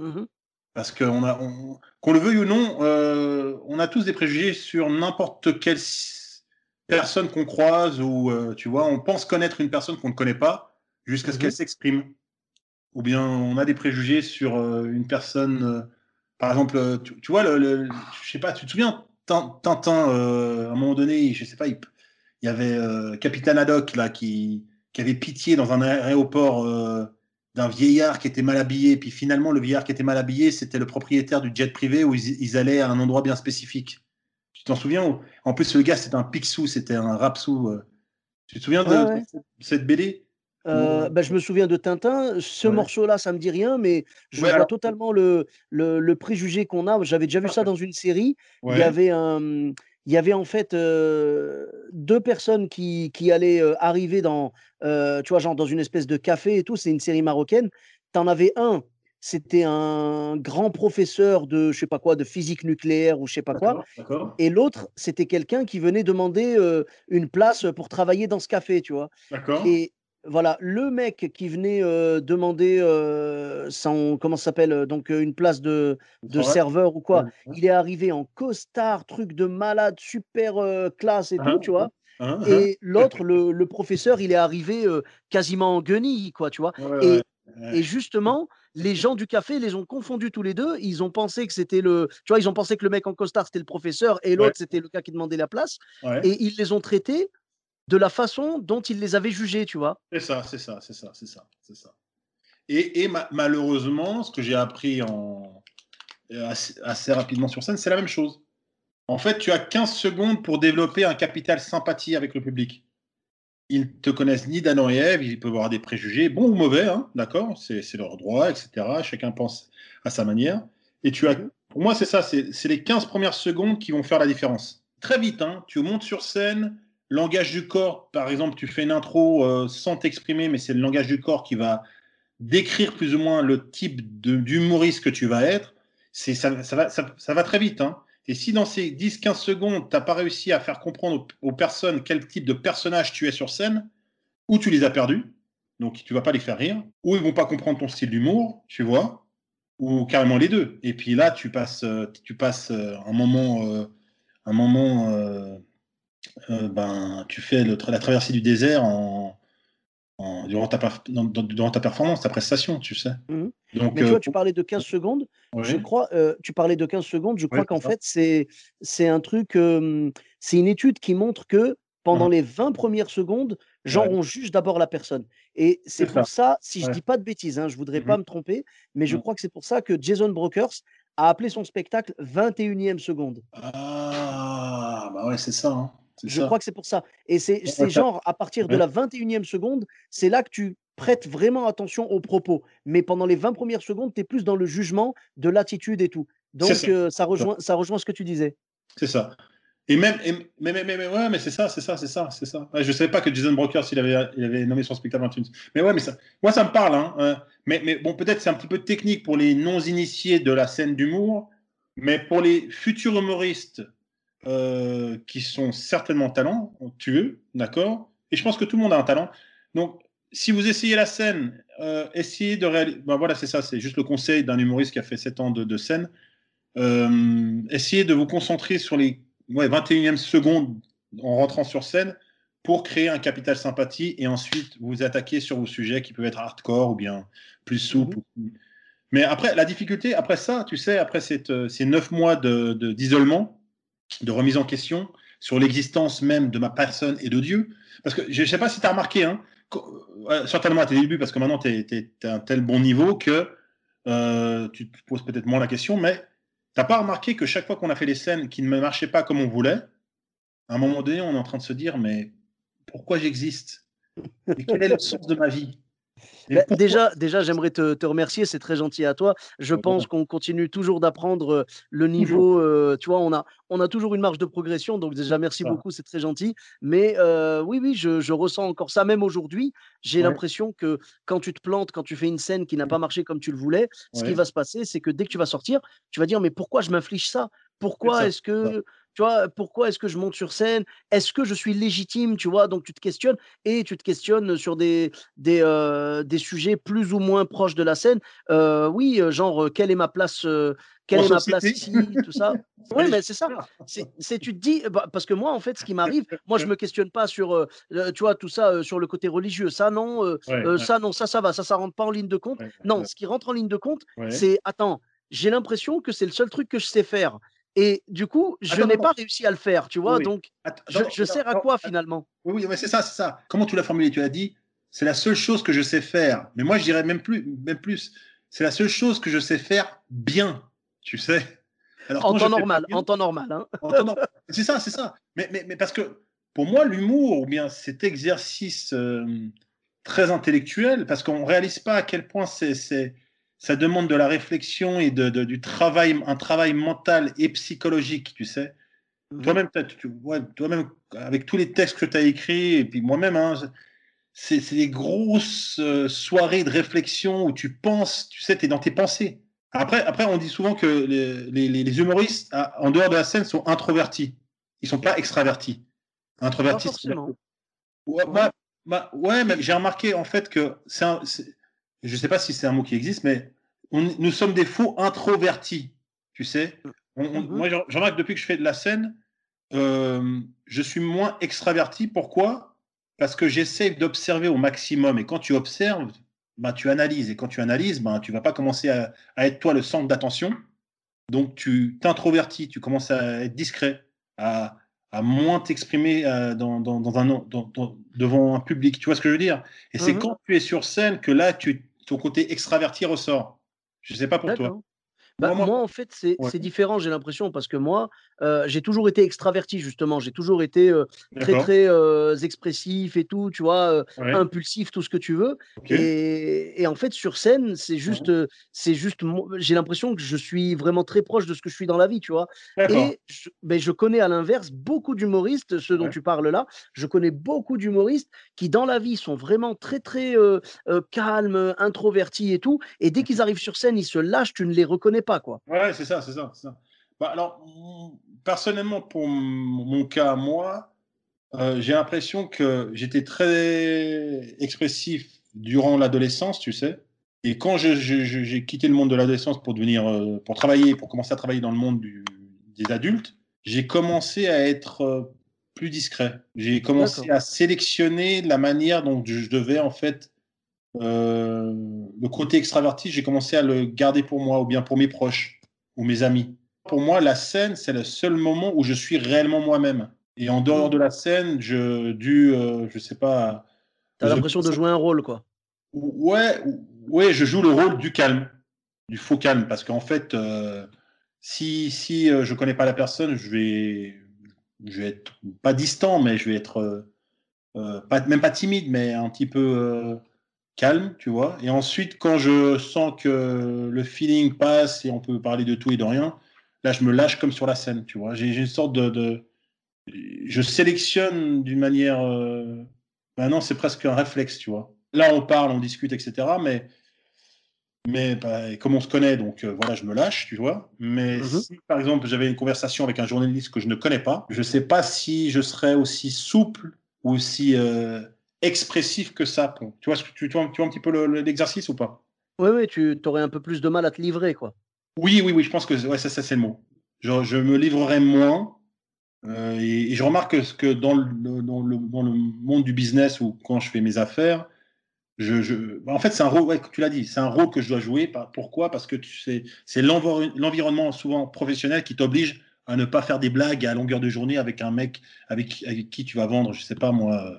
Mm-hmm. Parce que on a, on, qu'on le veuille ou non, euh, on a tous des préjugés sur n'importe quelle personne qu'on croise ou euh, tu vois, on pense connaître une personne qu'on ne connaît pas jusqu'à ce mmh. qu'elle s'exprime. Ou bien on a des préjugés sur euh, une personne, euh, par exemple, tu, tu vois, le, le, je sais pas, tu te souviens Tintin, euh, à un moment donné, je sais pas, il, il y avait euh, Capitaine Haddock là qui, qui avait pitié dans un aéroport. Euh, d'un vieillard qui était mal habillé, puis finalement le vieillard qui était mal habillé, c'était le propriétaire du jet privé où ils, ils allaient à un endroit bien spécifique. Tu t'en souviens ? En plus, le gars, c'était un picsou, c'était un rapsou. Euh. Tu te souviens de ah ouais. cette B D ? euh, bah, Je me souviens de Tintin. Ce ouais. morceau-là, ça me dit rien, mais je ouais, vois alors... totalement le, le, le préjugé qu'on a. J'avais déjà vu ça dans une série. Ouais. Il y avait un... Il y avait en fait euh, deux personnes qui, qui allaient euh, arriver dans, euh, tu vois, genre dans une espèce de café et tout. C'est une série marocaine. T'en avais un, c'était un grand professeur de, je sais pas quoi, de physique nucléaire ou je sais pas d'accord, quoi. D'accord. Et l'autre, c'était quelqu'un qui venait demander euh, une place pour travailler dans ce café, tu vois. D'accord. Et voilà, le mec qui venait euh, demander euh, son, comment ça s'appelle, donc euh, une place de, de serveur ou quoi, mmh. il est arrivé en costard, truc de malade, super euh, classe et mmh. tout, tu vois. Mmh. Et l'autre, le, le professeur, il est arrivé euh, quasiment en guenille, quoi, tu vois. Ouais, et, ouais. et justement, les gens du café les ont confondus tous les deux. Ils ont pensé que c'était le, tu vois, ils ont pensé que le mec en costard c'était le professeur et l'autre ouais. c'était le gars qui demandait la place. Ouais. Et ils les ont traités de la façon dont ils les avaient jugés, tu vois. C'est ça, c'est ça, c'est ça, c'est ça, c'est ça. Et, et ma- malheureusement, ce que j'ai appris en... assez, assez rapidement sur scène, c'est la même chose. En fait, tu as quinze secondes pour développer un capital sympathie avec le public. Ils ne te connaissent ni d'Adam et Ève, ils peuvent avoir des préjugés, bons ou mauvais, hein, d'accord, c'est, c'est leur droit, et cetera. Chacun pense à sa manière. Et tu as, pour moi, c'est ça, c'est, c'est les quinze premières secondes qui vont faire la différence. Très vite, hein, tu montes sur scène, langage du corps, par exemple, tu fais une intro euh, sans t'exprimer, mais c'est le langage du corps qui va décrire plus ou moins le type de, d'humoriste que tu vas être. C'est, ça, ça, va, ça, ça va très vite, hein. Et si dans ces dix à quinze secondes, tu n'as pas réussi à faire comprendre aux, aux personnes quel type de personnage tu es sur scène, ou tu les as perdus, donc tu ne vas pas les faire rire, ou ils ne vont pas comprendre ton style d'humour, tu vois, ou carrément les deux. Et puis là, tu passes, tu passes un moment... Euh, un moment euh, euh, ben, tu fais le, la traversée du désert en... En, durant, ta, durant ta performance, ta prestation, tu sais. Mmh. Donc, mais tu vois, euh, tu parlais de quinze secondes, oui. je crois, euh, tu parlais de quinze secondes, je crois oui, qu'en ça. fait, c'est, c'est un truc, euh, c'est une étude qui montre que pendant mmh. les vingt premières secondes, genre, ouais. on juge d'abord la personne. Et c'est, c'est pour ça, ça si ouais. je ne dis pas de bêtises, hein, je ne voudrais mmh. pas me tromper, mais je mmh. crois que c'est pour ça que Jason Brokers a appelé son spectacle vingt et unième seconde. Ah, bah ouais, c'est ça, hein. C'est je ça. crois que c'est pour ça. Et c'est, c'est genre, à partir de la vingt et unième seconde, c'est là que tu prêtes vraiment attention aux propos. Mais pendant les vingt premières secondes, tu es plus dans le jugement de l'attitude et tout. Donc, ça. Euh, ça, rejoint, ça rejoint ce que tu disais. C'est ça. Et même, et, mais, mais, mais, mais, ouais, mais c'est ça, c'est ça, c'est ça, c'est ça. Ouais, je ne savais pas que Jason Brokers, il avait, il avait nommé son spectacle en Tunis. Mais ouais, mais ça, moi, ça me parle. Hein. Euh, mais, mais bon, peut-être c'est un petit peu technique pour les non-initiés de la scène d'humour, mais pour les futurs humoristes, Euh, qui sont certainement talentueux, d'accord ? Et je pense que tout le monde a un talent. Donc, si vous essayez la scène, euh, essayez de réaliser... Ben voilà, c'est ça, c'est juste le conseil d'un humoriste qui a fait sept ans de, de scène. Euh, essayez de vous concentrer sur les ouais, vingt et unième seconde en rentrant sur scène pour créer un capital sympathie et ensuite vous attaquer sur vos sujets qui peuvent être hardcore ou bien plus souples. Mmh. Mais après, la difficulté, après ça, tu sais, après cette, ces neuf mois de, de, d'isolement, de remise en question sur l'existence même de ma personne et de Dieu. Parce que je ne sais pas si tu as remarqué, hein, certainement à tes débuts, parce que maintenant tu es à un tel bon niveau que euh, tu te poses peut-être moins la question, mais tu n'as pas remarqué que chaque fois qu'on a fait des scènes qui ne marchaient pas comme on voulait, à un moment donné, on est en train de se dire, mais pourquoi j'existe ? Et quelle est le sens de ma vie ? Bah, déjà, déjà, j'aimerais te, te remercier, c'est très gentil à toi. Je pense qu'on continue toujours d'apprendre le niveau, euh, tu vois, on a, on a toujours une marge de progression, donc déjà merci ah. beaucoup, c'est très gentil. Mais euh, oui, oui, je, je ressens encore ça, même aujourd'hui, j'ai ouais. l'impression que quand tu te plantes, quand tu fais une scène qui n'a pas marché comme tu le voulais, ouais. ce qui va se passer, c'est que dès que tu vas sortir, tu vas dire, mais pourquoi je m'inflige ça ? Pourquoi ça, est-ce que... Ça. Tu vois, pourquoi est-ce que je monte sur scène ? Est-ce que je suis légitime ? Tu vois, donc tu te questionnes et tu te questionnes sur des, des, euh, des sujets plus ou moins proches de la scène. Euh, oui, genre, quelle est ma place, euh, quelle est ma place ici, tout ça. Oui, mais c'est ça. C'est, c'est, tu te dis, bah, parce que moi, en fait, ce qui m'arrive, moi, je ne me questionne pas sur, euh, tu vois, tout ça, euh, sur le côté religieux. Ça, non, euh, ouais, euh, ouais. ça, non, ça, ça va, ça, ça ne rentre pas en ligne de compte. Ouais, non, ouais. ce qui rentre en ligne de compte, ouais. c'est, attends, j'ai l'impression que c'est le seul truc que je sais faire. Et du coup, je attends, n'ai pas réussi à le faire, tu vois, oui. donc attends, je, je sers à quoi finalement ? Oui, oui, mais c'est ça, c'est ça. Comment tu l'as formulé ? Tu l'as dit, c'est la seule chose que je sais faire. Mais moi, je dirais même plus, même plus. C'est la seule chose que je sais faire bien, tu sais. Alors, en, temps normal, bien, en temps normal, hein. en temps normal. C'est ça, c'est ça. Mais, mais, mais parce que pour moi, l'humour, ou bien cet exercice euh, très intellectuel, parce qu'on ne réalise pas à quel point c'est... c'est ça demande de la réflexion et de, de, du travail, un travail mental et psychologique, tu sais. Mmh. Toi-même, tu, ouais, toi-même, avec tous les textes que tu as écrits, et puis moi-même, hein, c'est, c'est des grosses euh, soirées de réflexion où tu penses, tu sais, tu es dans tes pensées. Après, après, on dit souvent que les, les, les humoristes, à, en dehors de la scène, sont introvertis. Ils ne sont pas extravertis. Introvertis. Pas forcément. Ouais, ouais. Bah, bah, ouais, mais j'ai remarqué, en fait, que c'est un... C'est, je ne sais pas si c'est un mot qui existe, mais on, nous sommes des faux introvertis, tu sais. On, on, mm-hmm. Moi, j'en remarque depuis que je fais de la scène, euh, je suis moins extraverti. Pourquoi ? Parce que j'essaie d'observer au maximum. Et quand tu observes, bah, tu analyses. Et quand tu analyses, bah, tu ne vas pas commencer à, à être toi le centre d'attention. Donc, tu t'introvertis, tu commences à être discret, à, à moins t'exprimer euh, dans, dans, dans un, dans, dans, devant un public. Tu vois ce que je veux dire ? Et mm-hmm. c'est quand tu es sur scène que là, tu ton côté extraverti ressort. Je ne sais pas pour D'accord. toi. Bah, moi, moi, en fait, c'est, ouais. c'est différent, j'ai l'impression, parce que moi, euh, j'ai toujours été extraverti, justement. J'ai toujours été euh, très, très euh, expressif et tout, tu vois, euh, ouais. impulsif, tout ce que tu veux. Okay. Et, et en fait, sur scène, c'est juste, ouais. c'est juste, j'ai l'impression que je suis vraiment très proche de ce que je suis dans la vie, tu vois. D'accord. Et je, ben, je connais à l'inverse beaucoup d'humoristes, ceux dont ouais. tu parles là, je connais beaucoup d'humoristes qui, dans la vie, sont vraiment très, très euh, euh, calmes, introvertis et tout. Et dès qu'ils arrivent sur scène, ils se lâchent, tu ne les reconnais pas, quoi. Ouais, c'est ça, c'est ça, c'est ça. Bah, alors, personnellement, pour m- mon cas, moi, euh, j'ai l'impression que j'étais très expressif durant l'adolescence, tu sais. Et quand je, je, je, j'ai quitté le monde de l'adolescence pour devenir, euh, pour travailler, pour commencer à travailler dans le monde du, des adultes, j'ai commencé à être euh, plus discret. J'ai commencé D'accord. à sélectionner la manière dont je devais, en fait. Euh, le côté extraverti, j'ai commencé à le garder pour moi, ou bien pour mes proches ou mes amis. Pour moi, la scène, c'est le seul moment où je suis réellement moi-même. Et en dehors de la scène, je dû, euh, je sais pas. T'as je, l'impression je, de jouer un rôle, quoi. Ouais, ouais, je joue le rôle du calme, du faux calme, parce qu'en fait, euh, si si euh, je connais pas la personne, je vais, je vais être pas distant, mais je vais être euh, euh, pas même pas timide, mais un petit peu. Euh, calme, tu vois, et ensuite quand je sens que le feeling passe et on peut parler de tout et de rien, là je me lâche comme sur la scène, tu vois, j'ai, j'ai une sorte de, de... je sélectionne d'une manière euh... maintenant c'est presque un réflexe, tu vois, là on parle, on discute, etc., mais, mais bah, comme on se connaît, donc euh, voilà, je me lâche, tu vois, mais mm-hmm. si par exemple j'avais une conversation avec un journaliste que je ne connais pas, je sais pas si je serais aussi souple ou aussi euh... expressif que ça. Tu vois, tu, tu, vois, tu vois un petit peu le, le, l'exercice ou pas? Oui, oui, tu aurais un peu plus de mal à te livrer, quoi. Oui, oui, oui, je pense que ouais, ça, ça, c'est le mot. Je, je me livrerai moins euh, et, et je remarque que, que dans, le, dans, le, dans le monde du business ou quand je fais mes affaires, je, je... en fait, c'est un rôle, ouais, tu l'as dit, c'est un rôle que je dois jouer. Pourquoi? Parce que tu sais, c'est l'envir... l'environnement souvent professionnel qui t'oblige à ne pas faire des blagues à longueur de journée avec un mec avec, avec qui tu vas vendre, je sais pas moi...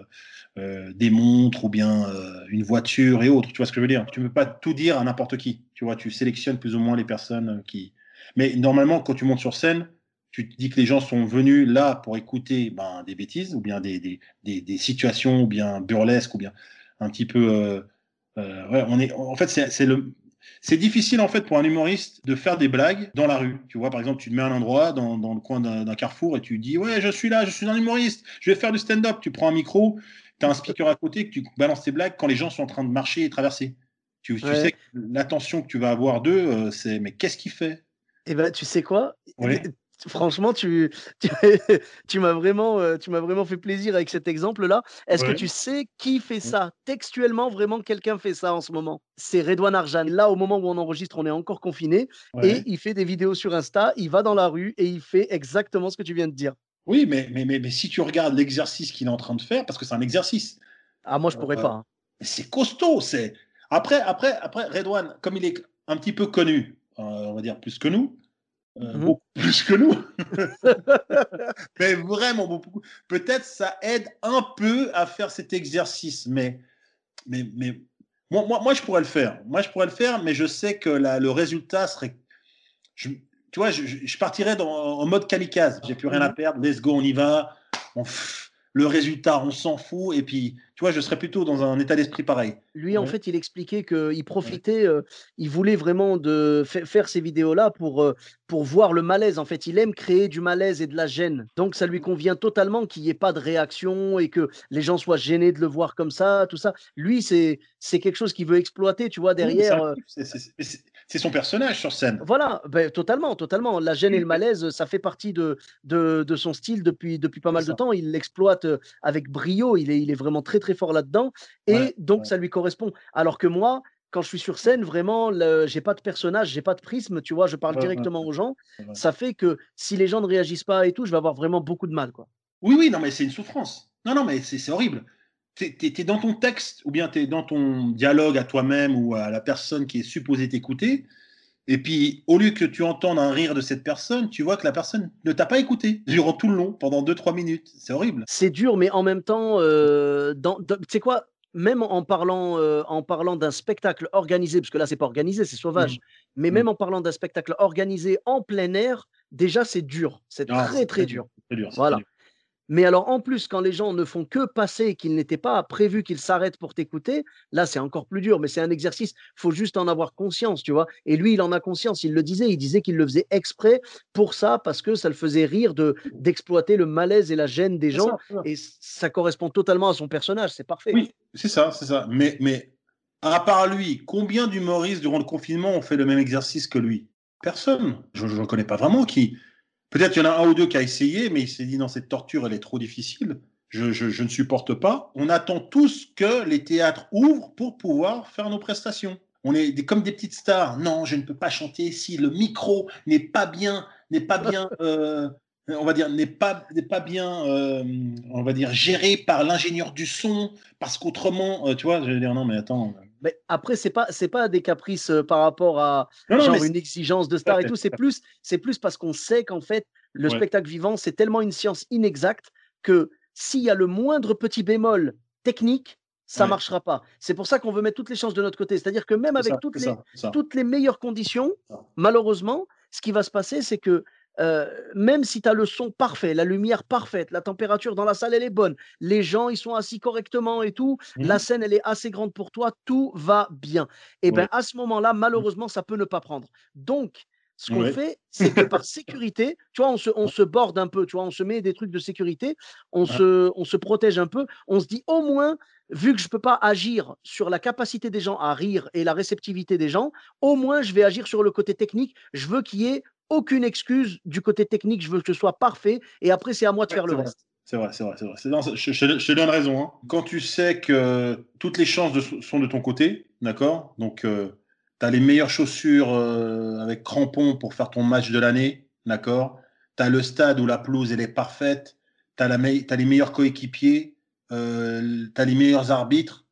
Euh, des montres ou bien euh, une voiture et autres, tu vois ce que je veux dire, tu peux pas tout dire à n'importe qui, tu vois, tu sélectionnes plus ou moins les personnes qui, mais normalement quand tu montes sur scène, tu te dis que les gens sont venus là pour écouter ben, des bêtises ou bien des, des, des, des situations ou bien burlesques ou bien un petit peu euh, euh, ouais, on est, en fait c'est, c'est, le... c'est difficile en fait pour un humoriste de faire des blagues dans la rue, tu vois, par exemple tu te mets à un endroit dans, dans le coin d'un, d'un carrefour et tu dis ouais je suis là, je suis un humoriste, je vais faire du stand-up, tu prends un micro, t'as un speaker à côté que tu balances tes blagues quand les gens sont en train de marcher et traverser. Tu, tu ouais. sais que l'attention que tu vas avoir d'eux, euh, c'est mais qu'est-ce qu'il fait ? Eh ben, tu sais quoi ? Oui. Franchement, tu, tu, tu, m'as vraiment, tu m'as vraiment fait plaisir avec cet exemple-là. Est-ce ouais. que tu sais qui fait ça ? Textuellement, vraiment, quelqu'un fait ça en ce moment. C'est Redouane Arjan. Là, au moment où on enregistre, on est encore confiné ouais. et il fait des vidéos sur Insta, il va dans la rue et il fait exactement ce que tu viens de dire. Oui, mais, mais, mais, mais si tu regardes l'exercice qu'il est en train de faire, parce que c'est un exercice. Ah, moi, je ne pourrais euh, pas. Hein. C'est costaud. C'est... Après, après, après, Redouane, comme il est un petit peu connu, euh, on va dire plus que nous, euh, mm-hmm. beaucoup plus que nous, mais vraiment beaucoup. Peut-être ça aide un peu à faire cet exercice, mais, mais, mais moi, moi, moi, je pourrais le faire. Moi, je pourrais le faire, mais je sais que la, le résultat serait... Je... Tu vois, je, je partirais dans, en mode kamikaze. J'ai plus rien à perdre. Let's go, on y va. On f... Le résultat, on s'en fout. Et puis, tu vois, je serais plutôt dans un état d'esprit pareil. Lui, en ouais. fait, il expliquait qu'il profitait, ouais. euh, il voulait vraiment de f- faire ces vidéos-là pour, euh, pour voir le malaise. En fait, il aime créer du malaise et de la gêne. Donc, ça lui convient totalement qu'il n'y ait pas de réaction et que les gens soient gênés de le voir comme ça, tout ça. Lui, c'est, c'est quelque chose qu'il veut exploiter, tu vois, derrière… Oui, c'est, c'est, c'est, c'est... C'est son personnage sur scène. Voilà, ben, totalement, totalement. La gêne et le malaise, ça fait partie de, de, de son style depuis, depuis pas mal de temps. Il l'exploite avec brio, il est, il est vraiment très très fort là-dedans. Et ouais, donc, ouais. ça lui correspond. Alors que moi, quand je suis sur scène, vraiment, le, j'ai pas de personnage, j'ai pas de prisme, tu vois, je parle ouais, directement ouais. aux gens. Ouais. Ça fait que si les gens ne réagissent pas et tout, je vais avoir vraiment beaucoup de mal, quoi. Oui, oui, non, mais c'est une souffrance. Non, non, mais c'est, c'est horrible. T'es, t'es, t'es dans ton texte ou bien t'es dans ton dialogue à toi-même ou à la personne qui est supposée t'écouter et puis au lieu que tu entendes un rire de cette personne, tu vois que la personne ne t'a pas écouté durant tout le long, pendant deux trois minutes. C'est horrible. C'est dur, mais en même temps, euh, dans, dans, tu sais quoi, même en parlant, euh, en parlant d'un spectacle organisé, parce que là, ce n'est pas organisé, c'est sauvage, mmh. mais mmh. même en parlant d'un spectacle organisé en plein air, déjà, c'est dur. C'est ah, très, c'est très dur. Très dur. Voilà. Très dur. Mais alors, en plus, quand les gens ne font que passer et qu'ils n'étaient pas prévus qu'ils s'arrêtent pour t'écouter, là, c'est encore plus dur. Mais c'est un exercice, il faut juste en avoir conscience, tu vois. Et lui, il en a conscience, il le disait. Il disait qu'il le faisait exprès pour ça, parce que ça le faisait rire de, d'exploiter le malaise et la gêne des c'est gens. Ça, et ça correspond totalement à son personnage, c'est parfait. Oui, c'est ça, c'est ça. Mais, mais à part lui, combien d'humoristes durant le confinement ont fait le même exercice que lui ? Personne. Je ne connais pas vraiment qui... Peut-être il y en a un ou deux qui a essayé, mais il s'est dit non, cette torture, elle est trop difficile, je, je, je ne supporte pas. On attend tous que les théâtres ouvrent pour pouvoir faire nos prestations. On est des, comme des petites stars. Non, je ne peux pas chanter si le micro n'est pas bien, n'est pas bien, euh, on va dire, n'est pas, n'est pas bien, euh, on va dire, géré par l'ingénieur du son, parce qu'autrement, euh, tu vois, je vais dire non, mais attends. Mais après, ce n'est pas, c'est pas des caprices par rapport à non, genre, une exigence de star et tout. C'est plus, c'est plus parce qu'on sait qu'en fait, le ouais. spectacle vivant, c'est tellement une science inexacte que s'il y a le moindre petit bémol technique, ça ne ouais. marchera pas. C'est pour ça qu'on veut mettre toutes les chances de notre côté. C'est-à-dire que même c'est avec ça, toutes, les, ça, toutes les meilleures conditions, malheureusement, ce qui va se passer, c'est que Euh, même si tu as le son parfait, la lumière parfaite, la température dans la salle elle est bonne, les gens ils sont assis correctement et tout, mmh. la scène elle est assez grande pour toi, tout va bien. Et ouais. bien à ce moment-là, malheureusement, ça peut ne pas prendre. Donc, ce qu'on ouais. fait, c'est que par sécurité, tu vois, on se, on se borde un peu, tu vois, on se met des trucs de sécurité, on, ouais. se, on se protège un peu, on se dit au moins, vu que je ne peux pas agir sur la capacité des gens à rire et la réceptivité des gens, au moins je vais agir sur le côté technique, je veux qu'il y ait aucune excuse du côté technique, je veux que ce soit parfait et après c'est à moi de faire le reste. C'est vrai, c'est vrai, c'est vrai. C'est, non, je, je, je te donne raison. Hein. Quand tu sais que toutes les chances de, sont de ton côté, d'accord ? Donc euh, tu as les meilleures chaussures euh, avec crampons pour faire ton match de l'année, d'accord ? Tu as le stade où la pelouse elle est parfaite, tu as me- les meilleurs coéquipiers, euh, tu as les meilleurs arbitres,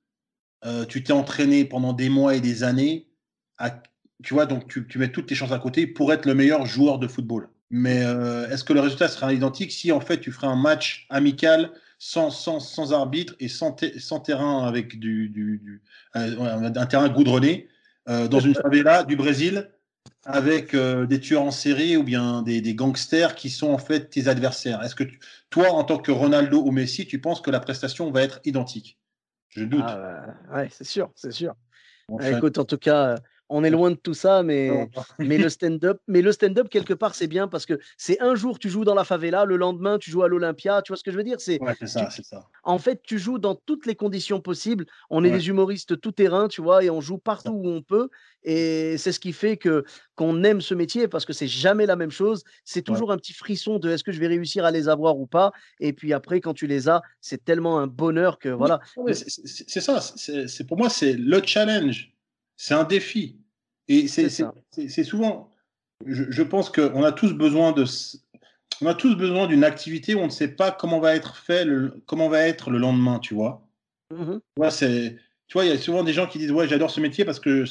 euh, tu t'es entraîné pendant des mois et des années à... Tu vois, donc tu, tu mets toutes tes chances à côté pour être le meilleur joueur de football. Mais euh, est-ce que le résultat sera identique si en fait tu ferais un match amical sans, sans, sans arbitre et sans, te, sans terrain avec du, du, du euh, un terrain goudronné euh, dans une favela du Brésil avec euh, des tueurs en série ou bien des, des gangsters qui sont en fait tes adversaires? Est-ce que tu, toi, en tant que Ronaldo ou Messi, tu penses que la prestation va être identique? Je doute. Ah, ouais, c'est sûr, c'est sûr. En fait, écoute, en tout cas. On est loin de tout ça, mais, mais, le stand-up, mais le stand-up, quelque part, c'est bien parce que c'est un jour, tu joues dans la favela, le lendemain, tu joues à l'Olympia. Tu vois ce que je veux dire ? C'est, ouais, c'est ça, tu, c'est ça. En fait, tu joues dans toutes les conditions possibles. On ouais. est des humoristes tout terrain, tu vois, et on joue partout où on peut. Et c'est ce qui fait que, qu'on aime ce métier parce que c'est jamais la même chose. C'est toujours ouais. un petit frisson de est-ce que je vais réussir à les avoir ou pas ? Et puis après, quand tu les as, c'est tellement un bonheur que voilà. Ouais, c'est, c'est, c'est ça. C'est, c'est, pour moi, c'est le challenge. C'est un défi. Et c'est, c'est, c'est, c'est souvent... Je, je pense qu'on a tous besoin de... On a tous besoin d'une activité où on ne sait pas comment va être fait, le, comment va être le lendemain, tu vois. Mm-hmm. Ouais, c'est, tu vois, il y a souvent des gens qui disent « Ouais, j'adore ce métier parce que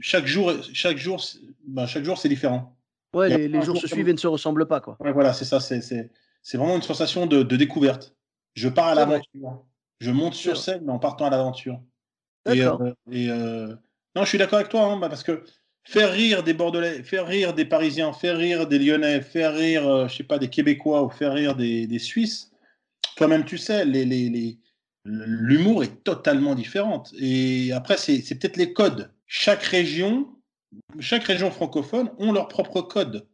chaque jour, chaque jour, ben, chaque jour c'est différent. » Ouais, les, les jours se suivent et ne se ressemblent pas, quoi. Ouais, voilà, c'est ça. C'est, c'est, c'est vraiment une sensation de, de découverte. Je pars à l'aventure. Je monte sur scène, mais en partant à l'aventure. D'accord. Et... Euh, et euh, non, je suis d'accord avec toi, hein, parce que faire rire des Bordelais, faire rire des Parisiens, faire rire des Lyonnais, faire rire, euh, je sais pas, des Québécois ou faire rire des, des Suisses, toi-même tu sais, les, les, les, l'humour est totalement différente. Et après, c'est, c'est peut-être les codes. Chaque région, chaque région francophone ont leur propre code.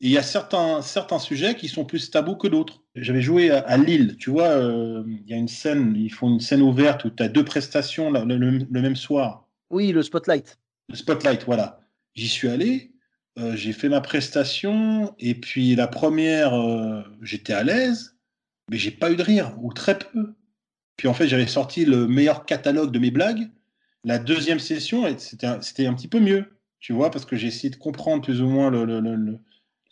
Et il y a certains, certains sujets qui sont plus tabous que d'autres. J'avais joué à, à Lille, tu vois, il euh, y a une scène, ils font une scène ouverte où tu as deux prestations le, le, le même soir. Oui, le Spotlight. Le Spotlight, voilà. J'y suis allé, euh, j'ai fait ma prestation, et puis la première, euh, j'étais à l'aise, mais j'ai pas eu de rire, ou très peu. Puis en fait, j'avais sorti le meilleur catalogue de mes blagues. La deuxième session, c'était un, c'était un petit peu mieux, tu vois, parce que j'ai essayé de comprendre plus ou moins le, le, le, le,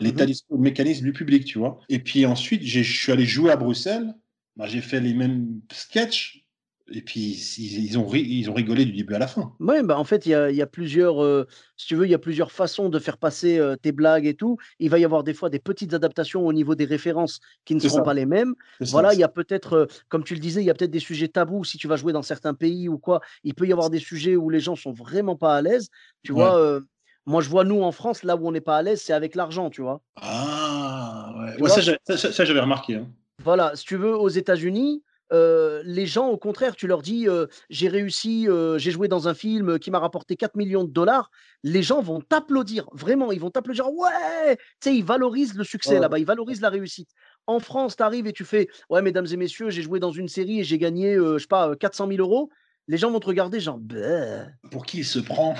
l'état mmh. le mécanisme du public, tu vois. Et puis ensuite, j'ai, je suis allé jouer à Bruxelles, bah, j'ai fait les mêmes sketchs, Et puis, ils ont, ri, ils ont rigolé du début à la fin. Oui, bah en fait, il y a, y a plusieurs, euh, si tu veux, il y a plusieurs façons de faire passer euh, tes blagues et tout. Il va y avoir des fois des petites adaptations au niveau des références qui ne c'est seront ça. Pas les mêmes. C'est voilà, il y a peut-être, euh, comme tu le disais, il y a peut-être des sujets tabous. Si tu vas jouer dans certains pays ou quoi, il peut y avoir des sujets où les gens sont vraiment pas à l'aise. Tu ouais. vois, euh, moi, je vois, nous, en France, là où on n'est pas à l'aise, c'est avec l'argent, tu vois. Ah, ouais. Tu ouais vois, ça, j'avais, ça, ça, j'avais remarqué. Hein. Voilà, si tu veux, aux États-Unis... Euh, les gens, au contraire, tu leur dis euh, j'ai réussi, euh, j'ai joué dans un film qui m'a rapporté quatre millions de dollars, les gens vont t'applaudir, vraiment, ils vont t'applaudir, ouais, tu sais, ils valorisent le succès ouais. là-bas, ils valorisent la réussite. En France, tu arrives et tu fais ouais, mesdames et messieurs, j'ai joué dans une série et j'ai gagné, euh, je sais pas, quatre cent mille euros. Les gens vont te regarder genre « Pour qui il se prend ?»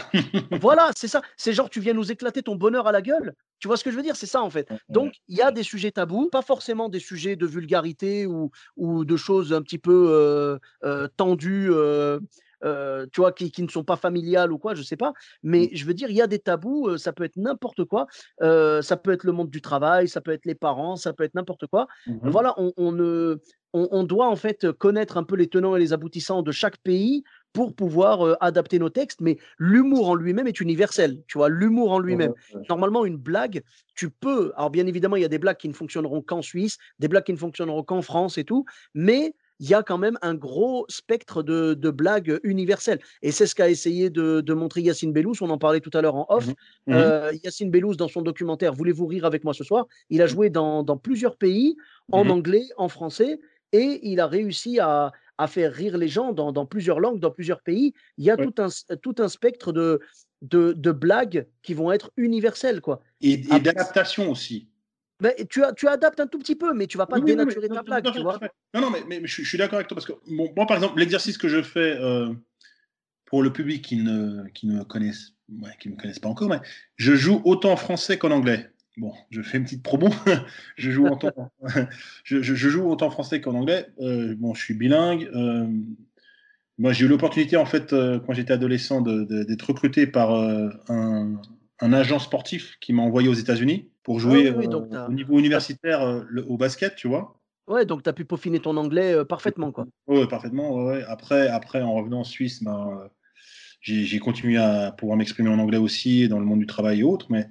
Voilà, c'est ça. C'est genre tu viens nous éclater ton bonheur à la gueule. Tu vois ce que je veux dire ? C'est ça en fait. Donc, il y a des sujets tabous, pas forcément des sujets de vulgarité ou, ou de choses un petit peu euh, euh, tendues, euh, euh, tu vois, qui, qui ne sont pas familiales ou quoi, je sais pas. Mais je veux dire, il y a des tabous, ça peut être n'importe quoi. Euh, ça peut être le monde du travail, ça peut être les parents, ça peut être n'importe quoi. Mm-hmm. Voilà, on, on, euh, On, on doit en fait connaître un peu les tenants et les aboutissants de chaque pays pour pouvoir euh, adapter nos textes, mais l'humour en lui-même est universel, tu vois, l'humour en lui-même. Ouais, ouais. Normalement, une blague, tu peux, alors bien évidemment, il y a des blagues qui ne fonctionneront qu'en Suisse, des blagues qui ne fonctionneront qu'en France et tout, mais il y a quand même un gros spectre de, de blagues universelles. Et c'est ce qu'a essayé de, de montrer Yacine Bellouz, on en parlait tout à l'heure en off. Mmh. Mmh. Euh, Yacine Bellouz, dans son documentaire « Voulez-vous rire avec moi ce soir ?», il a joué dans, dans plusieurs pays, en mmh. anglais, en français, et il a réussi à, à faire rire les gens dans, dans plusieurs langues, dans plusieurs pays. Il y a ouais. tout, un, tout un spectre de, de, de blagues qui vont être universelles, quoi. Et, et d'adaptation aussi. Ben, tu, tu adaptes un tout petit peu, mais tu ne vas pas oui, dénaturer oui, mais, ta non, blague, non, tu non, vois. Non, non, mais, mais je, je suis d'accord avec toi, parce que bon, moi, par exemple, l'exercice que je fais euh, pour le public qui ne, qui ne me connaissent, ouais, qui me connaissent pas encore, mais je joue autant en français qu'en anglais. Bon, je fais une petite promo. je, joue autant, je, je, je joue autant français qu'en anglais. Euh, bon, je suis bilingue. Euh, moi, j'ai eu l'opportunité, en fait, euh, quand j'étais adolescent, de, de, d'être recruté par euh, un, un agent sportif qui m'a envoyé aux États-Unis pour jouer oui, oui, euh, au niveau universitaire euh, le, au basket, tu vois. Ouais, donc tu as pu peaufiner ton anglais euh, parfaitement, quoi. Oui, parfaitement. Ouais, ouais. Après, après, en revenant en Suisse, ben, euh, j'ai, j'ai continué à pouvoir m'exprimer en anglais aussi, dans le monde du travail et autres, mais.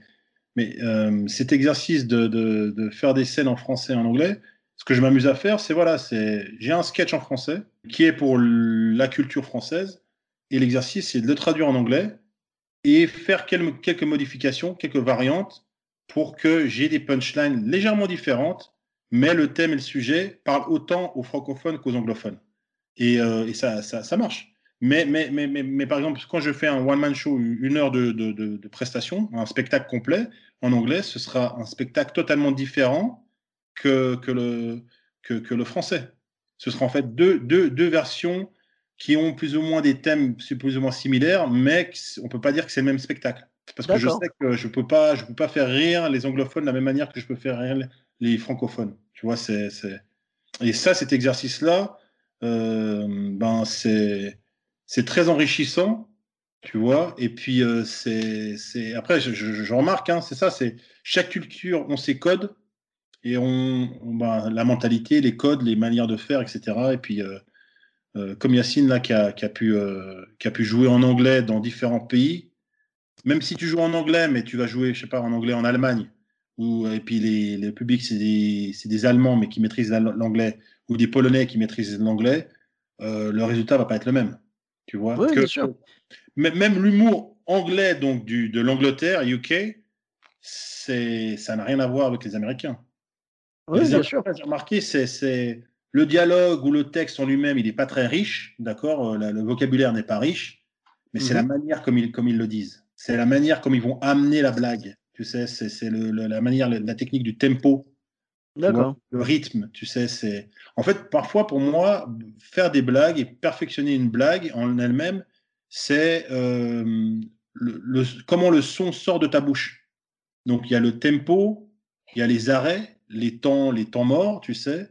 Mais euh, cet exercice de, de, de faire des scènes en français et en anglais, ce que je m'amuse à faire, c'est voilà, c'est, j'ai un sketch en français qui est pour la culture française, et l'exercice, c'est de le traduire en anglais et faire quel, quelques modifications, quelques variantes pour que j'ai des punchlines légèrement différentes, mais le thème et le sujet parlent autant aux francophones qu'aux anglophones. Et, euh, et ça, ça, ça marche. Mais, mais, mais, mais, mais par exemple, quand je fais un one-man show, une heure de, de, de, de prestation, un spectacle complet, en anglais, ce sera un spectacle totalement différent que, que, le, que, que le français. Ce sera en fait deux, deux, deux versions qui ont plus ou moins des thèmes plus ou moins similaires, mais on ne peut pas dire que c'est le même spectacle. Parce D'accord. que je sais que je ne peux pas, je peux pas faire rire les anglophones de la même manière que je peux faire rire les francophones. Tu vois, c'est, c'est... Et ça, cet exercice-là, euh, ben, c'est... C'est très enrichissant, tu vois. Et puis, euh, c'est, c'est. Après, je, je, je remarque, hein, c'est ça, c'est chaque culture, on ses codes et on, on bah, la mentalité, les codes, les manières de faire, et cetera. Et puis, euh, euh, comme Yacine là, qui a, qui a pu, euh, qui a pu jouer en anglais dans différents pays. Même si tu joues en anglais, mais tu vas jouer, je sais pas, en anglais en Allemagne, ou et puis les, les publics, c'est des, c'est des Allemands mais qui maîtrisent l'anglais, ou des Polonais qui maîtrisent l'anglais, euh, le résultat va pas être le même. Tu vois, oui, que, bien sûr. Même l'humour anglais donc du, de l'Angleterre, U K, c'est, ça n'a rien à voir avec les Américains. Oui, les bien sûr. J'ai remarqué, c'est, c'est le dialogue ou le texte en lui-même, il n'est pas très riche, d'accord, le, le vocabulaire n'est pas riche, mais mm-hmm. c'est la manière comme ils, comme ils le disent. C'est la manière comme ils vont amener la blague. Tu sais, c'est, c'est le, le, la manière, la technique du tempo. D'accord. Le rythme, tu sais, c'est... En fait, parfois, pour moi, faire des blagues et perfectionner une blague en elle-même, c'est euh, le, le, comment le son sort de ta bouche. Donc, il y a le tempo, il y a les arrêts, les temps, les temps morts, tu sais,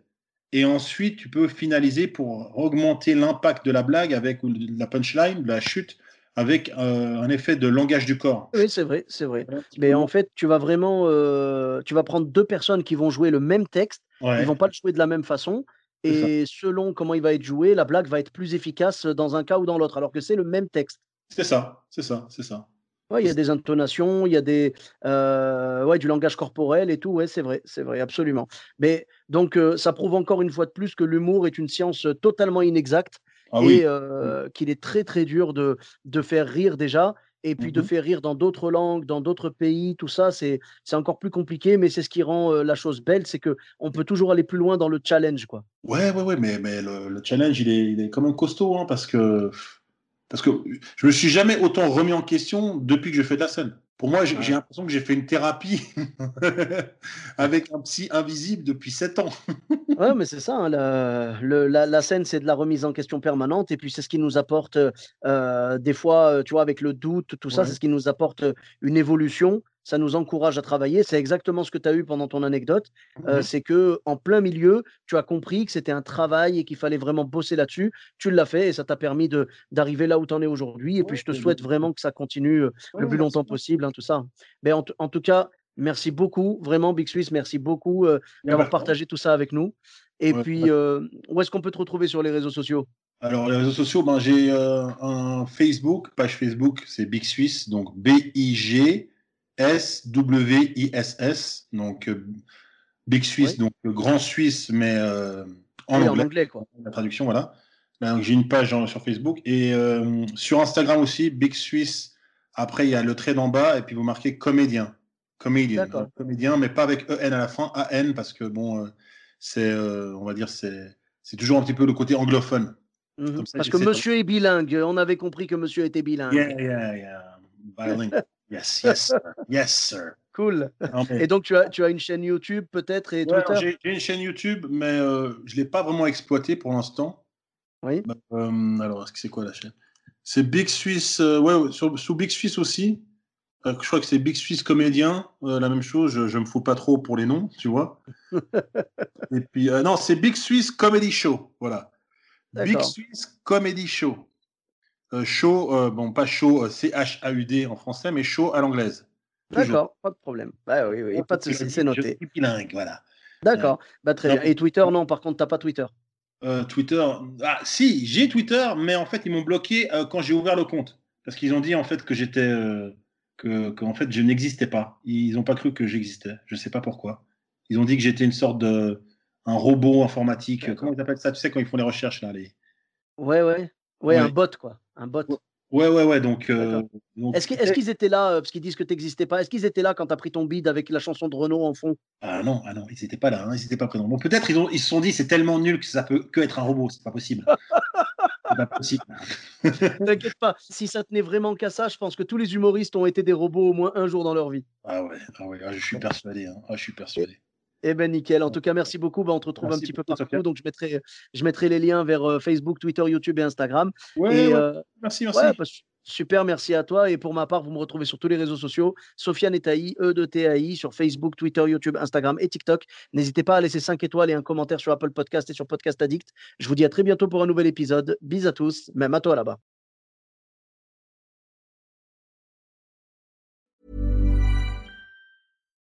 et ensuite, tu peux finaliser pour augmenter l'impact de la blague avec de la punchline, de la chute, avec euh, un effet de langage du corps. Oui, c'est vrai, c'est vrai. Mais en fait, tu vas vraiment, euh, tu vas prendre deux personnes qui vont jouer le même texte, ouais. ils vont pas le jouer de la même façon, Et selon comment il va être joué, la blague va être plus efficace dans un cas ou dans l'autre, alors que c'est le même texte. C'est ça, c'est ça, c'est ça. Ouais, il y a des intonations, il y a des, euh, ouais, du langage corporel et tout, ouais, c'est vrai, c'est vrai, absolument. Mais donc, euh, ça prouve encore une fois de plus que l'humour est une science totalement inexacte ah, et oui. euh, mmh. qu'il est très, très dur de, de faire rire déjà. Et puis mmh. de faire rire dans d'autres langues, dans d'autres pays, tout ça, c'est, c'est encore plus compliqué, mais c'est ce qui rend euh, la chose belle, c'est qu'on peut toujours aller plus loin dans le challenge, quoi. Ouais, ouais, ouais, mais, mais le, le challenge, il est, il est quand même costaud, hein, parce que, parce que je me suis jamais autant remis en question depuis que je fais de la scène. Pour moi, j'ai, j'ai l'impression que j'ai fait une thérapie avec un psy invisible depuis sept ans. Oui, mais c'est ça. Hein, la, le, la, la scène, c'est de la remise en question permanente. Et puis, c'est ce qui nous apporte, euh, des fois, tu vois, avec le doute, tout ça, ouais. c'est ce qui nous apporte une évolution. Ça nous encourage à travailler. C'est exactement ce que tu as eu pendant ton anecdote. Mmh. Euh, c'est qu'en plein milieu, tu as compris que c'était un travail et qu'il fallait vraiment bosser là-dessus. Tu l'as fait et ça t'a permis de, d'arriver là où tu en es aujourd'hui. Et ouais, puis, je te souhaite bien. vraiment que ça continue ouais, le plus longtemps bien. possible, hein, tout ça. Mais en, t- en tout cas, merci beaucoup. Vraiment, Big Swiss, merci beaucoup euh, d'avoir partagé tout ça avec nous. Et ouais, puis, ouais. Euh, où est-ce qu'on peut te retrouver sur les réseaux sociaux ? Alors, les réseaux sociaux, ben, j'ai euh, un Facebook, page Facebook, c'est Big Swiss, donc B I G S W I S S, donc euh, Big Swiss, oui. donc le grand Suisse, mais euh, en, oui, anglais, en anglais, quoi. La traduction, voilà. Ben, j'ai une page en, sur Facebook et euh, sur Instagram aussi, Big Swiss. Après, il y a le trait d'en bas et puis vous marquez comédien, comédien, hein, comédien, mais pas avec E N à la fin, A N, parce que bon, euh, c'est, euh, on va dire, c'est, c'est toujours un petit peu le côté anglophone. Mm-hmm. Ça, parce que monsieur de... est bilingue, on avait compris que monsieur était bilingue. Yeah, yeah, yeah, bilingue. Yes, yes, sir. Yes, sir. Cool. Non, mais... Et donc, tu as, tu as une chaîne YouTube peut-être et ouais, Twitter. J'ai, j'ai une chaîne YouTube, mais euh, je ne l'ai pas vraiment exploitée pour l'instant. Oui. Bah, euh, alors, est-ce que c'est quoi la chaîne ? C'est Big Swiss, euh, ouais, sur, sous Big Swiss aussi. Euh, je crois que c'est Big Swiss Comédien, euh, la même chose. Je ne me fous pas trop pour les noms, tu vois. Et puis, euh, non, c'est Big Swiss Comedy Show. Voilà. D'accord. Big Swiss Comedy Show. Euh, show, euh, bon, pas show, euh, C H A U D en français, mais show à l'anglaise. Toujours. D'accord, pas de problème. Bah, oui, oui, pas de souci, c'est noté. Je suis bilingue, voilà. D'accord, euh, bah, très bien. Et Twitter, non, par contre, tu n'as pas Twitter euh, Twitter, ah si, j'ai Twitter, mais en fait, ils m'ont bloqué euh, quand j'ai ouvert le compte. Parce qu'ils ont dit en fait que j'étais, euh, que, que en fait, je n'existais pas. Ils n'ont pas cru que j'existais, je ne sais pas pourquoi. Ils ont dit que j'étais une sorte de. Un robot informatique. D'accord. Comment ils appellent ça ? Tu sais, quand ils font les recherches, là. Les... Ouais, ouais. Ouais, ouais, un bot, quoi. Un bot. Ouais, ouais, ouais. Donc, euh, donc... Est-ce, qu'ils, est-ce qu'ils étaient là, euh, parce qu'ils disent que tu n'existais pas, est-ce qu'ils étaient là quand tu as pris ton bide avec la chanson de Renaud en fond ? Ah non, ah non, ils n'étaient pas là, hein, ils n'étaient pas présents. Bon, peut-être ils, ont, ils se sont dit c'est tellement nul que ça peut que être un robot, c'est pas possible. C'est pas possible. T'inquiète pas, si ça tenait vraiment qu'à ça, je pense que tous les humoristes ont été des robots au moins un jour dans leur vie. Ah ouais, ah ouais, ah, je suis persuadé, hein. ah, je suis persuadé. Eh bien, nickel. En tout cas, merci beaucoup. Bah, on te retrouve merci un petit peu partout. Sofiane. Donc, je mettrai, je mettrai les liens vers euh, Facebook, Twitter, YouTube et Instagram. Oui, ouais, euh, merci, merci. Ouais, bah, super, merci à toi. Et pour ma part, vous me retrouvez sur tous les réseaux sociaux. Sofiane et Taï, E deux T A I, sur Facebook, Twitter, YouTube, Instagram et TikTok. N'hésitez pas à laisser cinq étoiles et un commentaire sur Apple Podcast et sur Podcast Addict. Je vous dis à très bientôt pour un nouvel épisode. Bis à tous, même à toi là-bas.